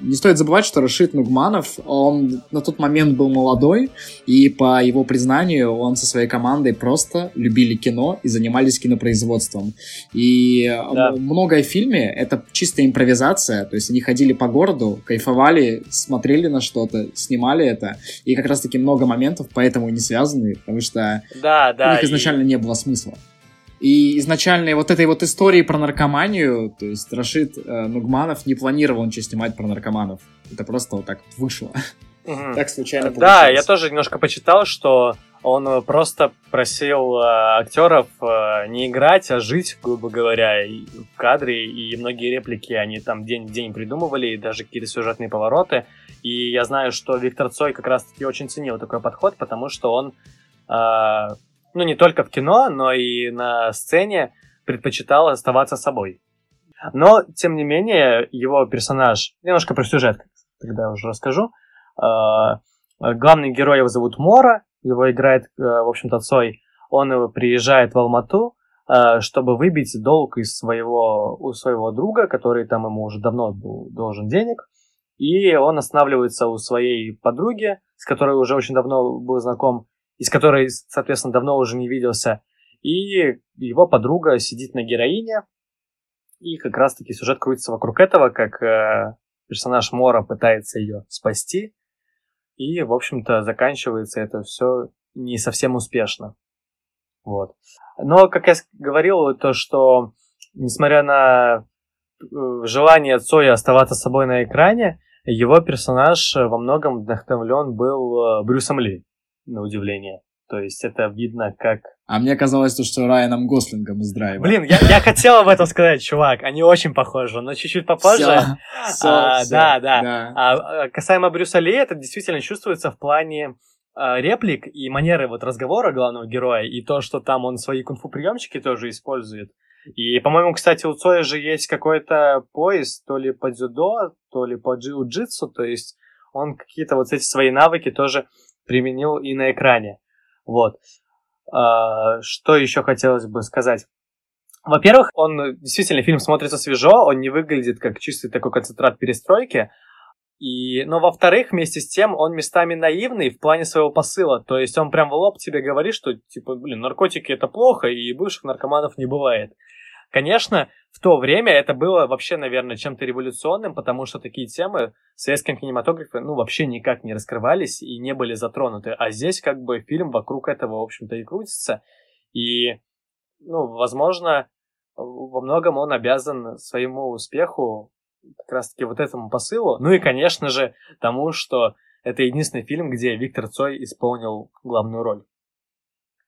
Не стоит забывать, что Рашид Нугманов, он на тот момент был молодой, и по его признанию он со своей командой просто любили кино и занимались кинопроизводством. И да. многое в фильме — это чистая импровизация, то есть они ходили по городу, кайфовали, смотрели на что-то, снимали это, и как раз-таки много моментов поэтому и не связаны, потому что да, да, у них изначально и... не было смысла. И изначально вот этой вот истории про наркоманию, то есть Рашид э, Нугманов не планировал ничего снимать про наркоманов. Это просто вот так вот вышло. Угу. Так случайно получилось. Да, я тоже немножко почитал, что он просто просил актеров не играть, а жить, грубо говоря, в кадре, и многие реплики они там день в день придумывали, и даже какие-то сюжетные повороты. И я знаю, что Виктор Цой как раз-таки очень ценил такой подход, потому что он, э, ну, не только в кино, но и на сцене предпочитал оставаться собой. Но, тем не менее, его персонаж... Немножко про сюжет тогда уже расскажу. Э, главный герой его зовут Мора, его играет, э, в общем-то, Цой. Он приезжает в Алмату, э, чтобы выбить долг из своего, у своего друга, который там ему уже давно был должен денег. И он останавливается у своей подруги, с которой уже очень давно был знаком, и с которой, соответственно, давно уже не виделся. И его подруга сидит на героине, и как раз-таки сюжет крутится вокруг этого, как э, персонаж Мора пытается ее спасти. И, в общем-то, заканчивается это все не совсем успешно. Вот. Но, как я говорил, то, что, несмотря на желание Цоя оставаться собой на экране, его персонаж во многом вдохновлен был Брюсом Ли, на удивление. То есть это видно как... А мне казалось, то, что Райаном Гослингом из «Драйва». Блин, я, я хотел об этом сказать, чувак. Они очень похожи, но чуть-чуть попозже. Все, все, а, все, да, да. да. А, касаемо Брюса Ли, это действительно чувствуется в плане а, реплик и манеры вот разговора главного героя, и то, что там он свои кунг-фу приемчики тоже использует. И, по-моему, кстати, у Цоя же есть какой-то пояс, то ли по дзюдо, то ли по джиу-джитсу, то есть он какие-то вот эти свои навыки тоже применил и на экране. Вот. А, что еще хотелось бы сказать? Во-первых, он действительно, фильм смотрится свежо, он не выглядит как чистый такой концентрат перестройки. И, но, во-вторых, вместе с тем, он местами наивный в плане своего посыла. То есть он прям в лоб тебе говорит, что, типа, блин, наркотики — это плохо, и бывших наркоманов не бывает. Конечно, в то время это было вообще, наверное, чем-то революционным, потому что такие темы в советском кинематографе, ну, вообще никак не раскрывались и не были затронуты. А здесь, как бы, фильм вокруг этого, в общем-то, и крутится. И, ну, возможно, во многом он обязан своему успеху как раз-таки вот этому посылу. Ну и, конечно же, тому, что это единственный фильм, где Виктор Цой исполнил главную роль.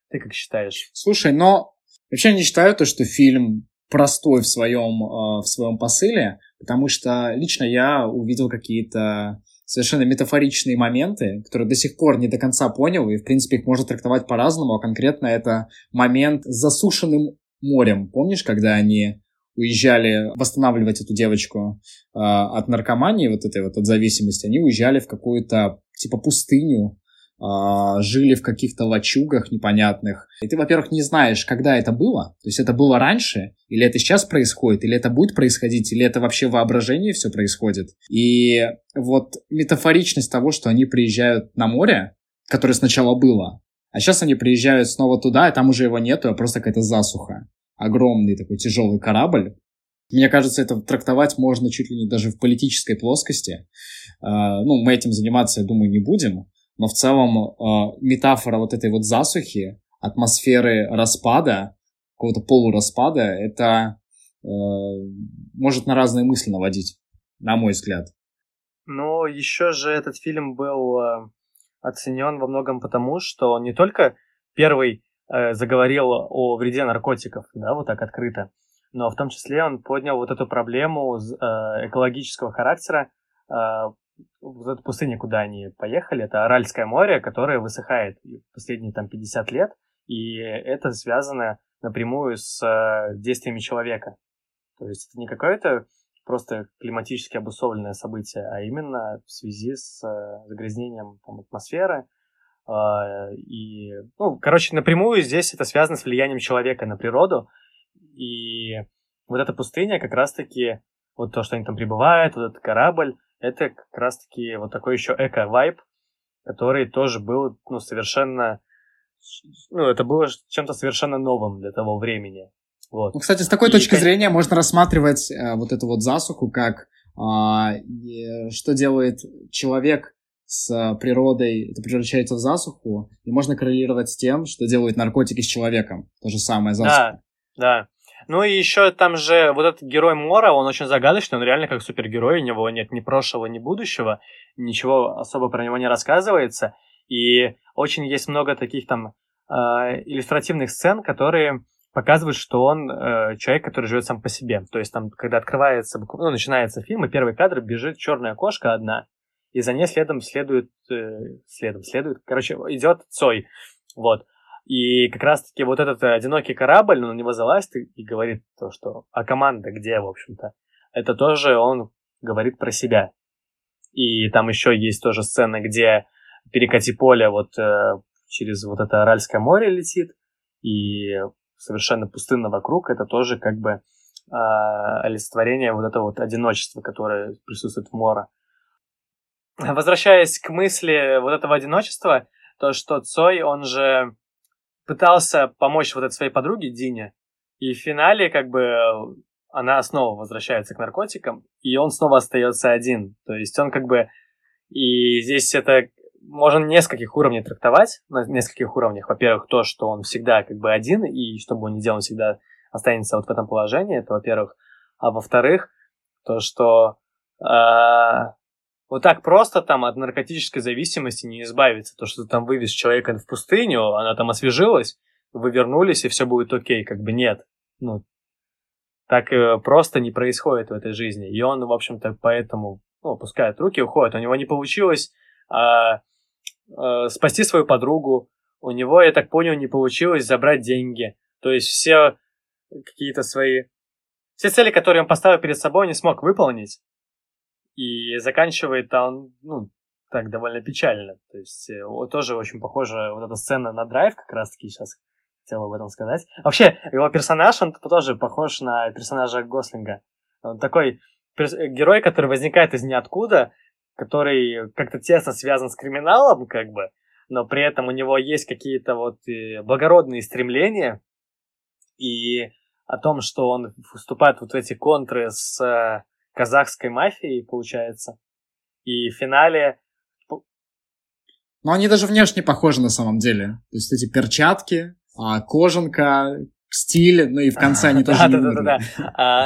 Ты как считаешь? Слушай, но вообще не считаю то, что фильм простой в своем, э, в своем посыле, потому что лично я увидел какие-то совершенно метафоричные моменты, которые до сих пор не до конца понял, и, в принципе, их можно трактовать по-разному, а конкретно это момент с засушенным морем. Помнишь, когда они уезжали восстанавливать эту девочку э, от наркомании, вот этой вот от зависимости, они уезжали в какую-то типа пустыню, э, жили в каких-то лачугах непонятных. И ты, во-первых, не знаешь, когда это было, то есть это было раньше, или это сейчас происходит, или это будет происходить, или это вообще в воображении все происходит. И вот метафоричность того, что они приезжают на море, которое сначала было, а сейчас они приезжают снова туда, и там уже его нету, а просто какая-то засуха. Огромный такой тяжелый корабль. Мне кажется, это трактовать можно чуть ли не даже в политической плоскости. Ну, мы этим заниматься, я думаю, не будем. Но в целом метафора вот этой вот засухи, атмосферы распада, какого-то полураспада, это может на разные мысли наводить, на мой взгляд. Но еще же этот фильм был оценен во многом потому, что он не только первый заговорил о вреде наркотиков, да, вот так открыто. Но в том числе он поднял вот эту проблему экологического характера, вот эту пустыню, куда они поехали, это Аральское море, которое высыхает последние там пятьдесят лет, и это связано напрямую с действиями человека. То есть это не какое-то просто климатически обусловленное событие, а именно в связи с загрязнением там атмосферы. И, ну, короче, напрямую здесь это связано с влиянием человека на природу. И вот эта пустыня как раз-таки, вот то, что они там прибывают, вот этот корабль, это как раз-таки вот такой еще эко-вайб, который тоже был, ну, совершенно... Ну, это было чем-то совершенно новым для того времени. Вот. Ну, кстати, с такой и точки как... зрения можно рассматривать э, вот эту вот засуху, как э, что делает человек с природой, это превращается в засуху, и можно коррелировать с тем, что делают наркотики с человеком. То же самое засуха. Да, да. Ну и еще там же вот этот герой Мора, он очень загадочный, он реально как супергерой, у него нет ни прошлого, ни будущего, ничего особо про него не рассказывается, И очень есть много таких там э, иллюстративных сцен, которые показывают, что он э, человек, который живет сам по себе. То есть там, когда открывается, ну, начинается фильм, и первый кадр, бежит черная кошка одна, и за ней следом следует, э, следом следует, короче, идет Цой, вот. И как раз-таки вот этот одинокий корабль, ну, на него залазит и говорит то, что «а команда где, в общем-то?» Это тоже он говорит про себя. И там еще есть тоже сцена, где перекати поле вот э, через вот это Аральское море летит, и совершенно пустынно вокруг. Это тоже как бы э, олицетворение вот этого вот одиночества, которое присутствует в море. Возвращаясь к мысли вот этого одиночества, то, что Цой, он же пытался помочь вот этой своей подруге Дине, и в финале как бы она снова возвращается к наркотикам, и он снова остается один. То есть он как бы... И здесь это можно нескольких уровней трактовать, на нескольких уровнях. Во-первых, то, что он всегда как бы один, и что бы он ни делал, он всегда останется вот в этом положении, это во-первых. А во-вторых, то, что э, вот так просто там от наркотической зависимости не избавиться. То, что ты там вывез человека в пустыню, она там освежилась, вы вернулись, и все будет окей. Как бы нет. Ну, так просто не происходит в этой жизни. И он, в общем-то, поэтому ну, опускает руки и уходит. У него не получилось а, а, спасти свою подругу. У него, я так понял, не получилось забрать деньги. То есть все какие-то свои... Все цели, которые он поставил перед собой, он не смог выполнить. И заканчивает он, ну, так довольно печально. То есть тоже очень похожа вот эта сцена на Драйв, как раз-таки сейчас... хотел об этом сказать. Вообще, его персонаж, он тоже похож на персонажа Гослинга. Он такой перс- герой, который возникает из ниоткуда, который как-то тесно связан с криминалом, как бы, но при этом у него есть какие-то вот благородные стремления, и о том, что он вступает вот в эти контры с казахской мафией, получается. И в финале... Но они даже внешне похожи на самом деле. То есть эти перчатки... А, кожанка, стиль, ну и в конце они тоже не выиграли.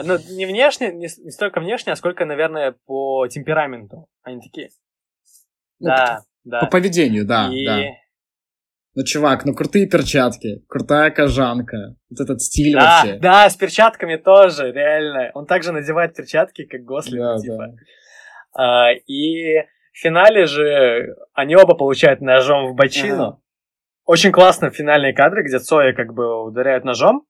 Ну, не внешне, не столько внешне, а сколько, наверное, по темпераменту. Они такие. Да, да. По поведению, да, да. Ну, чувак, ну крутые перчатки, крутая кожанка, вот этот стиль вообще. Да, с перчатками тоже, реально. Он также надевает перчатки, как Гослинг, типа. И в финале же они оба получают ножом в бочину. Очень классно финальные кадры, где Цоя как бы ударяют ножом,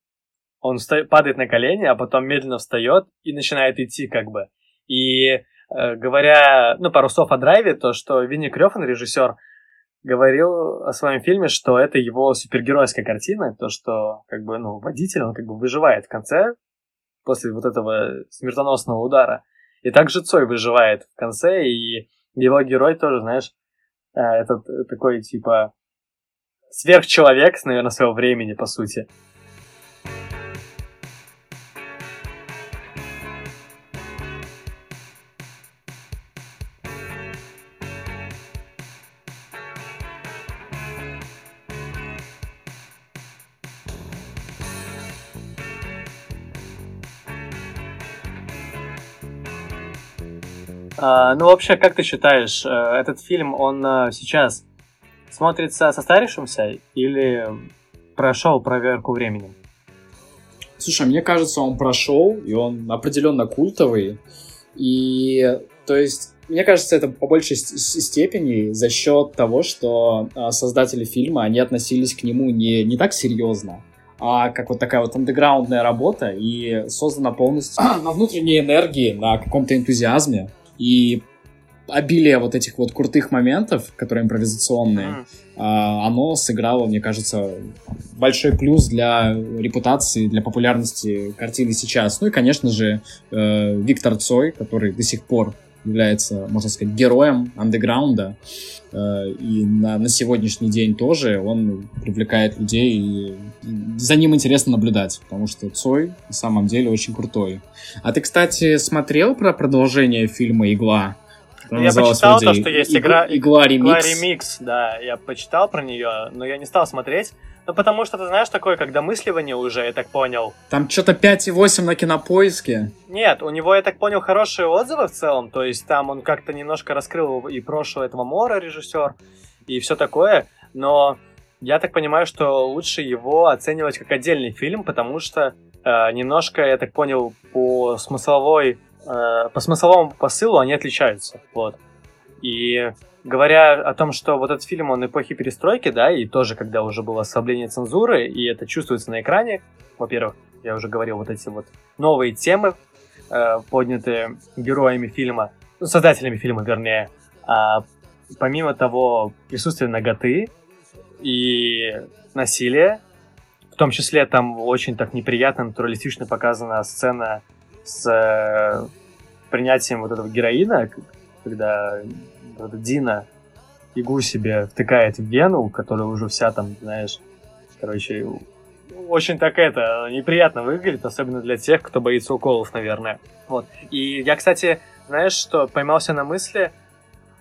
он вста- падает на колени, а потом медленно встает и начинает идти как бы. И э, говоря, ну, пару слов о Драйве, то, что Винни Крёфан, режиссер, говорил о своем фильме, что это его супергеройская картина, то, что как бы, ну, водитель, он как бы выживает в конце после вот этого смертоносного удара. И также Цой выживает в конце, и его герой тоже, знаешь, э, этот такой типа... Сверхчеловек, наверное, своего времени, по сути. А, ну, вообще, как ты считаешь, этот фильм, он сейчас... смотрится состарившимся или прошел проверку временем? Слушай, мне кажется, он прошел, и он определенно культовый. И, то есть, мне кажется, это по большей степени за счет того, что создатели фильма, они относились к нему не, не так серьезно, а как вот такая вот андеграундная работа, и создана полностью на внутренней энергии, на каком-то энтузиазме. И обилие вот этих вот крутых моментов, которые импровизационные, mm. оно сыграло, мне кажется, большой плюс для репутации, для популярности картины сейчас. Ну и, конечно же, Виктор Цой, который до сих пор является, можно сказать, героем андеграунда, и на, на сегодняшний день тоже он привлекает людей, и за ним интересно наблюдать, потому что Цой на самом деле очень крутой. А ты, кстати, смотрел про продолжение фильма «Игла»? Она я почитал то, что есть игра «Игла Ремикс», да, я почитал про нее, но я не стал смотреть, ну потому что, ты знаешь, такое, как домысливание уже, я так понял. Там что-то пять и восемь на Кинопоиске. Нет, у него, я так понял, хорошие отзывы в целом, то есть там он как-то немножко раскрыл и прошлое этого Мора, режиссер, и все такое, но я так понимаю, что лучше его оценивать как отдельный фильм, потому что э, немножко, я так понял, по смысловой, э, по смысловому посылу они отличаются, вот. И говоря о том, что вот этот фильм, он эпохи перестройки, да, и тоже, когда уже было ослабление цензуры, и это чувствуется на экране, во-первых, я уже говорил, вот эти вот новые темы, э, поднятые героями фильма, ну, создателями фильма, вернее, а помимо того, присутствие наготы и насилия, в том числе там очень так неприятно, натуралистично показана сцена с э, принятием вот этого героина, когда вот Дина иглу себе втыкает в вену, которая уже вся там, знаешь, короче, очень так это, неприятно выглядит, особенно для тех, кто боится уколов, наверное. Вот. И я, кстати, знаешь, что поймался на мысли,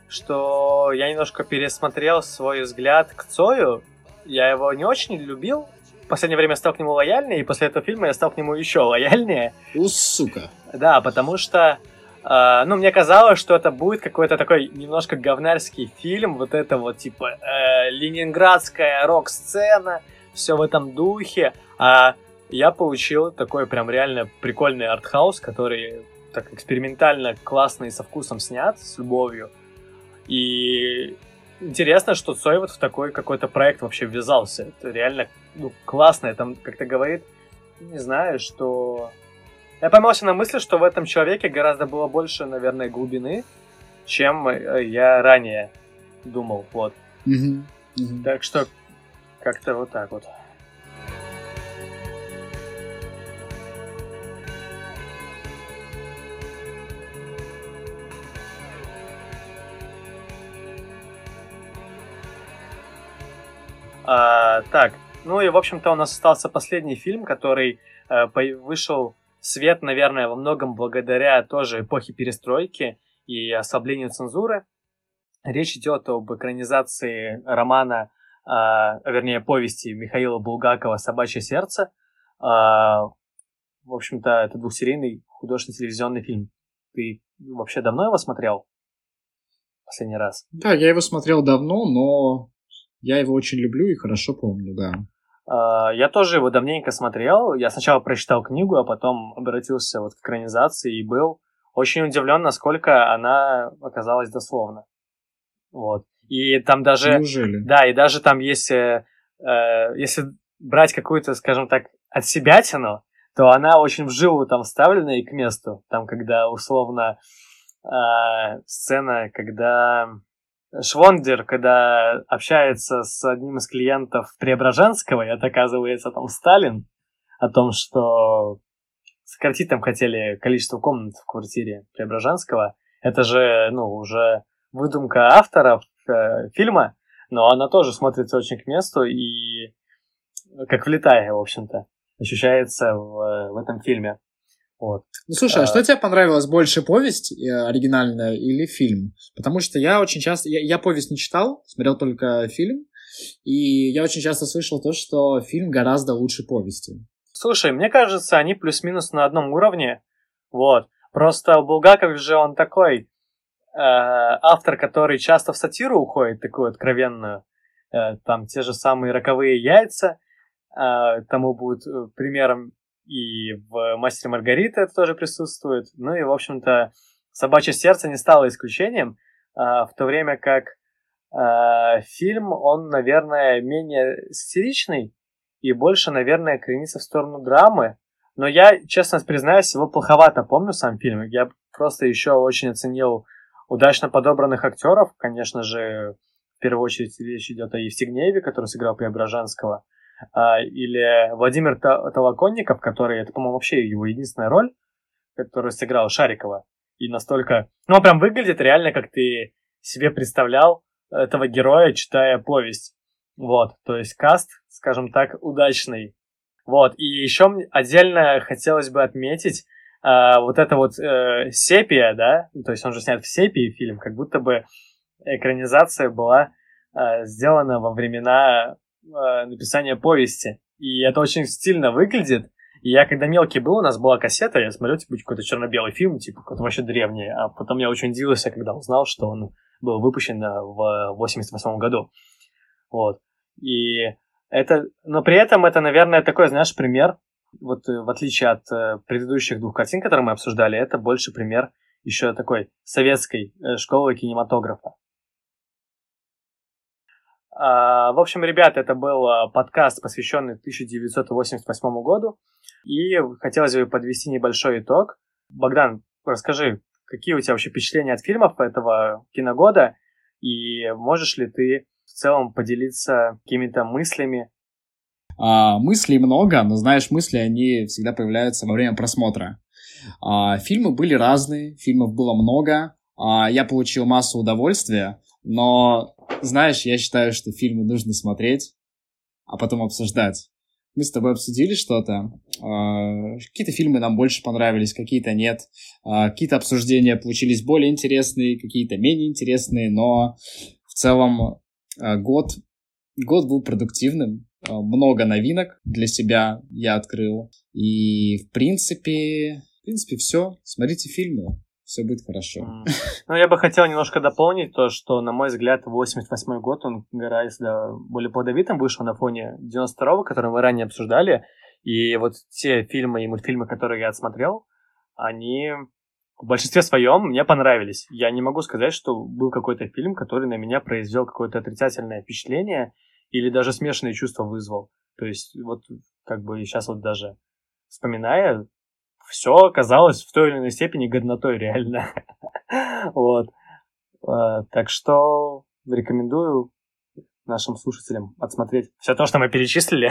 что я немножко пересмотрел свой взгляд к Цою. Я его не очень любил. В последнее время я стал к нему лояльнее, и после этого фильма я стал к нему еще лояльнее. У, сука! Да, потому что... Uh, ну, мне казалось, что это будет какой-то такой немножко говнарский фильм, вот это вот, типа, э, ленинградская рок-сцена, все в этом духе, а я получил такой прям реально прикольный артхаус, который так экспериментально, классно и со вкусом снят, с любовью, и интересно, что Цой вот в такой какой-то проект вообще ввязался, это реально, ну, классно, там как-то говорит, не знаю, что... Я поймался на мысли, что в этом человеке гораздо было больше, наверное, глубины, чем я ранее думал, вот. Mm-hmm. Mm-hmm. Так что как-то вот так вот. А, так, ну и, в общем-то, у нас остался последний фильм, который э, вышел... Свет, наверное, во многом благодаря тоже эпохе перестройки и ослаблению цензуры. Речь идет об экранизации романа, э, вернее, повести Михаила Булгакова «Собачье сердце». Э, в общем-то, это двухсерийный художественный телевизионный фильм. Ты вообще давно его смотрел? Последний раз. Да, я его смотрел давно, но я его очень люблю и хорошо помню, да. Uh, я тоже его давненько смотрел. Я сначала прочитал книгу, а потом обратился вот к экранизации и был очень удивлен, насколько она оказалась дословна. Вот. И там даже... Неужели? Да, и даже там есть... Э, э, если брать какую-то, скажем так, отсебятину, то она очень вживую там вставлена и к месту. Там, когда, условно, э, сцена, когда... Швондер, когда общается с одним из клиентов Преображенского, и это, оказывается, там Сталин, о том, что сократить там хотели количество комнат в квартире Преображенского, это же, ну, уже выдумка авторов э, фильма, но она тоже смотрится очень к месту и как влетая, в общем-то, ощущается в, в этом фильме. Вот. Ну, слушай, а что тебе понравилось больше, повесть оригинальная или фильм? Потому что я очень часто... Я, я повесть не читал, смотрел только фильм, и я очень часто слышал то, что фильм гораздо лучше повести. Слушай, мне кажется, они плюс-минус на одном уровне. Вот. Просто Булгаков же он такой э, автор, который часто в сатиру уходит, такую откровенную. Э, там те же самые «Роковые яйца», э, тому будет примером. И в «Мастере Маргарита» это тоже присутствует. Ну и, в общем-то, «Собачье сердце» не стало исключением, в то время как фильм, он, наверное, менее сатиричный и больше, наверное, кренится в сторону драмы. Но я, честно признаюсь, его плоховато помню, сам фильм. Я просто еще очень оценил удачно подобранных актеров. Конечно же, в первую очередь речь идет о Евстигнееве, который сыграл Преображенского. Или Владимир Толоконников, который, это, по-моему, вообще его единственная роль, которую сыграл Шарикова. И настолько... Ну, он прям выглядит реально, как ты себе представлял этого героя, читая повесть. Вот, то есть каст, скажем так, удачный. Вот, и еще отдельно хотелось бы отметить э, вот это вот э, «Сепия», да, то есть он же снят в «Сепии» фильм, как будто бы экранизация была э, сделана во времена... написание повести. И это очень стильно выглядит. И я, когда мелкий был, у нас была кассета, я смотрел, типа, какой-то черно-белый фильм, типа, какой-то вообще древний. А потом я очень удивился, когда узнал, что он был выпущен в восемьдесят восьмом году. Вот. И это... Но при этом это, наверное, такой, знаешь, пример. Вот в отличие от предыдущих двух картин, которые мы обсуждали, это больше пример еще такой советской школы кинематографа. В общем, ребята, это был подкаст, посвященный тысяча девятьсот восемьдесят восьмому году. И хотелось бы подвести небольшой итог. Богдан, расскажи, какие у тебя вообще впечатления от фильмов этого киногода? И можешь ли ты в целом поделиться какими-то мыслями? А, мыслей много, но, знаешь, мысли, они всегда появляются во время просмотра. А, фильмы были разные, фильмов было много. А, я получил массу удовольствия, но, знаешь, я считаю, что фильмы нужно смотреть, а потом обсуждать. Мы с тобой обсудили что-то. Какие-то фильмы нам больше понравились, какие-то нет. Какие-то обсуждения получились более интересные, какие-то менее интересные, но в целом год, год был продуктивным. Много новинок для себя я открыл. И в принципе, в принципе все. Смотрите фильмы, все будет хорошо. Mm. Ну, я бы хотел немножко дополнить то, что, на мой взгляд, восемьдесят восьмой год, он гораздо более плодовитым вышел на фоне девяносто второго, который мы ранее обсуждали, и вот те фильмы и мультфильмы, которые я отсмотрел, они в большинстве своем мне понравились. Я не могу сказать, что был какой-то фильм, который на меня произвел какое-то отрицательное впечатление или даже смешанные чувства вызвал. То есть вот как бы сейчас вот даже вспоминая, все оказалось в той или иной степени годнотой, реально. Вот. Так что рекомендую нашим слушателям отсмотреть все то, что мы перечислили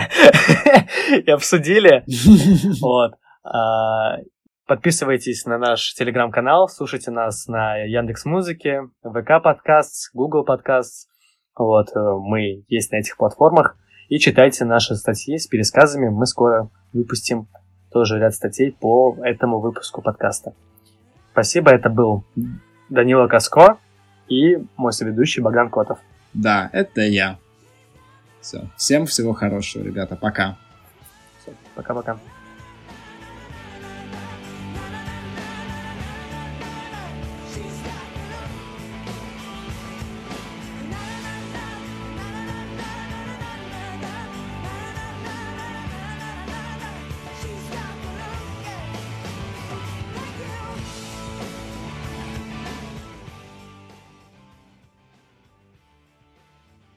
и обсудили. Вот. Подписывайтесь на наш телеграм-канал, слушайте нас на Яндекс.Музыке, ВК подкаст, Google подкаст. Вот. Мы есть на этих платформах. И читайте наши статьи с пересказами. Мы скоро выпустим тоже ряд статей по этому выпуску подкаста. Спасибо, это был Данила Коско и мой соведущий Богдан Котов. Да, это я. Все. Всем всего хорошего, ребята. Пока. Все, пока-пока.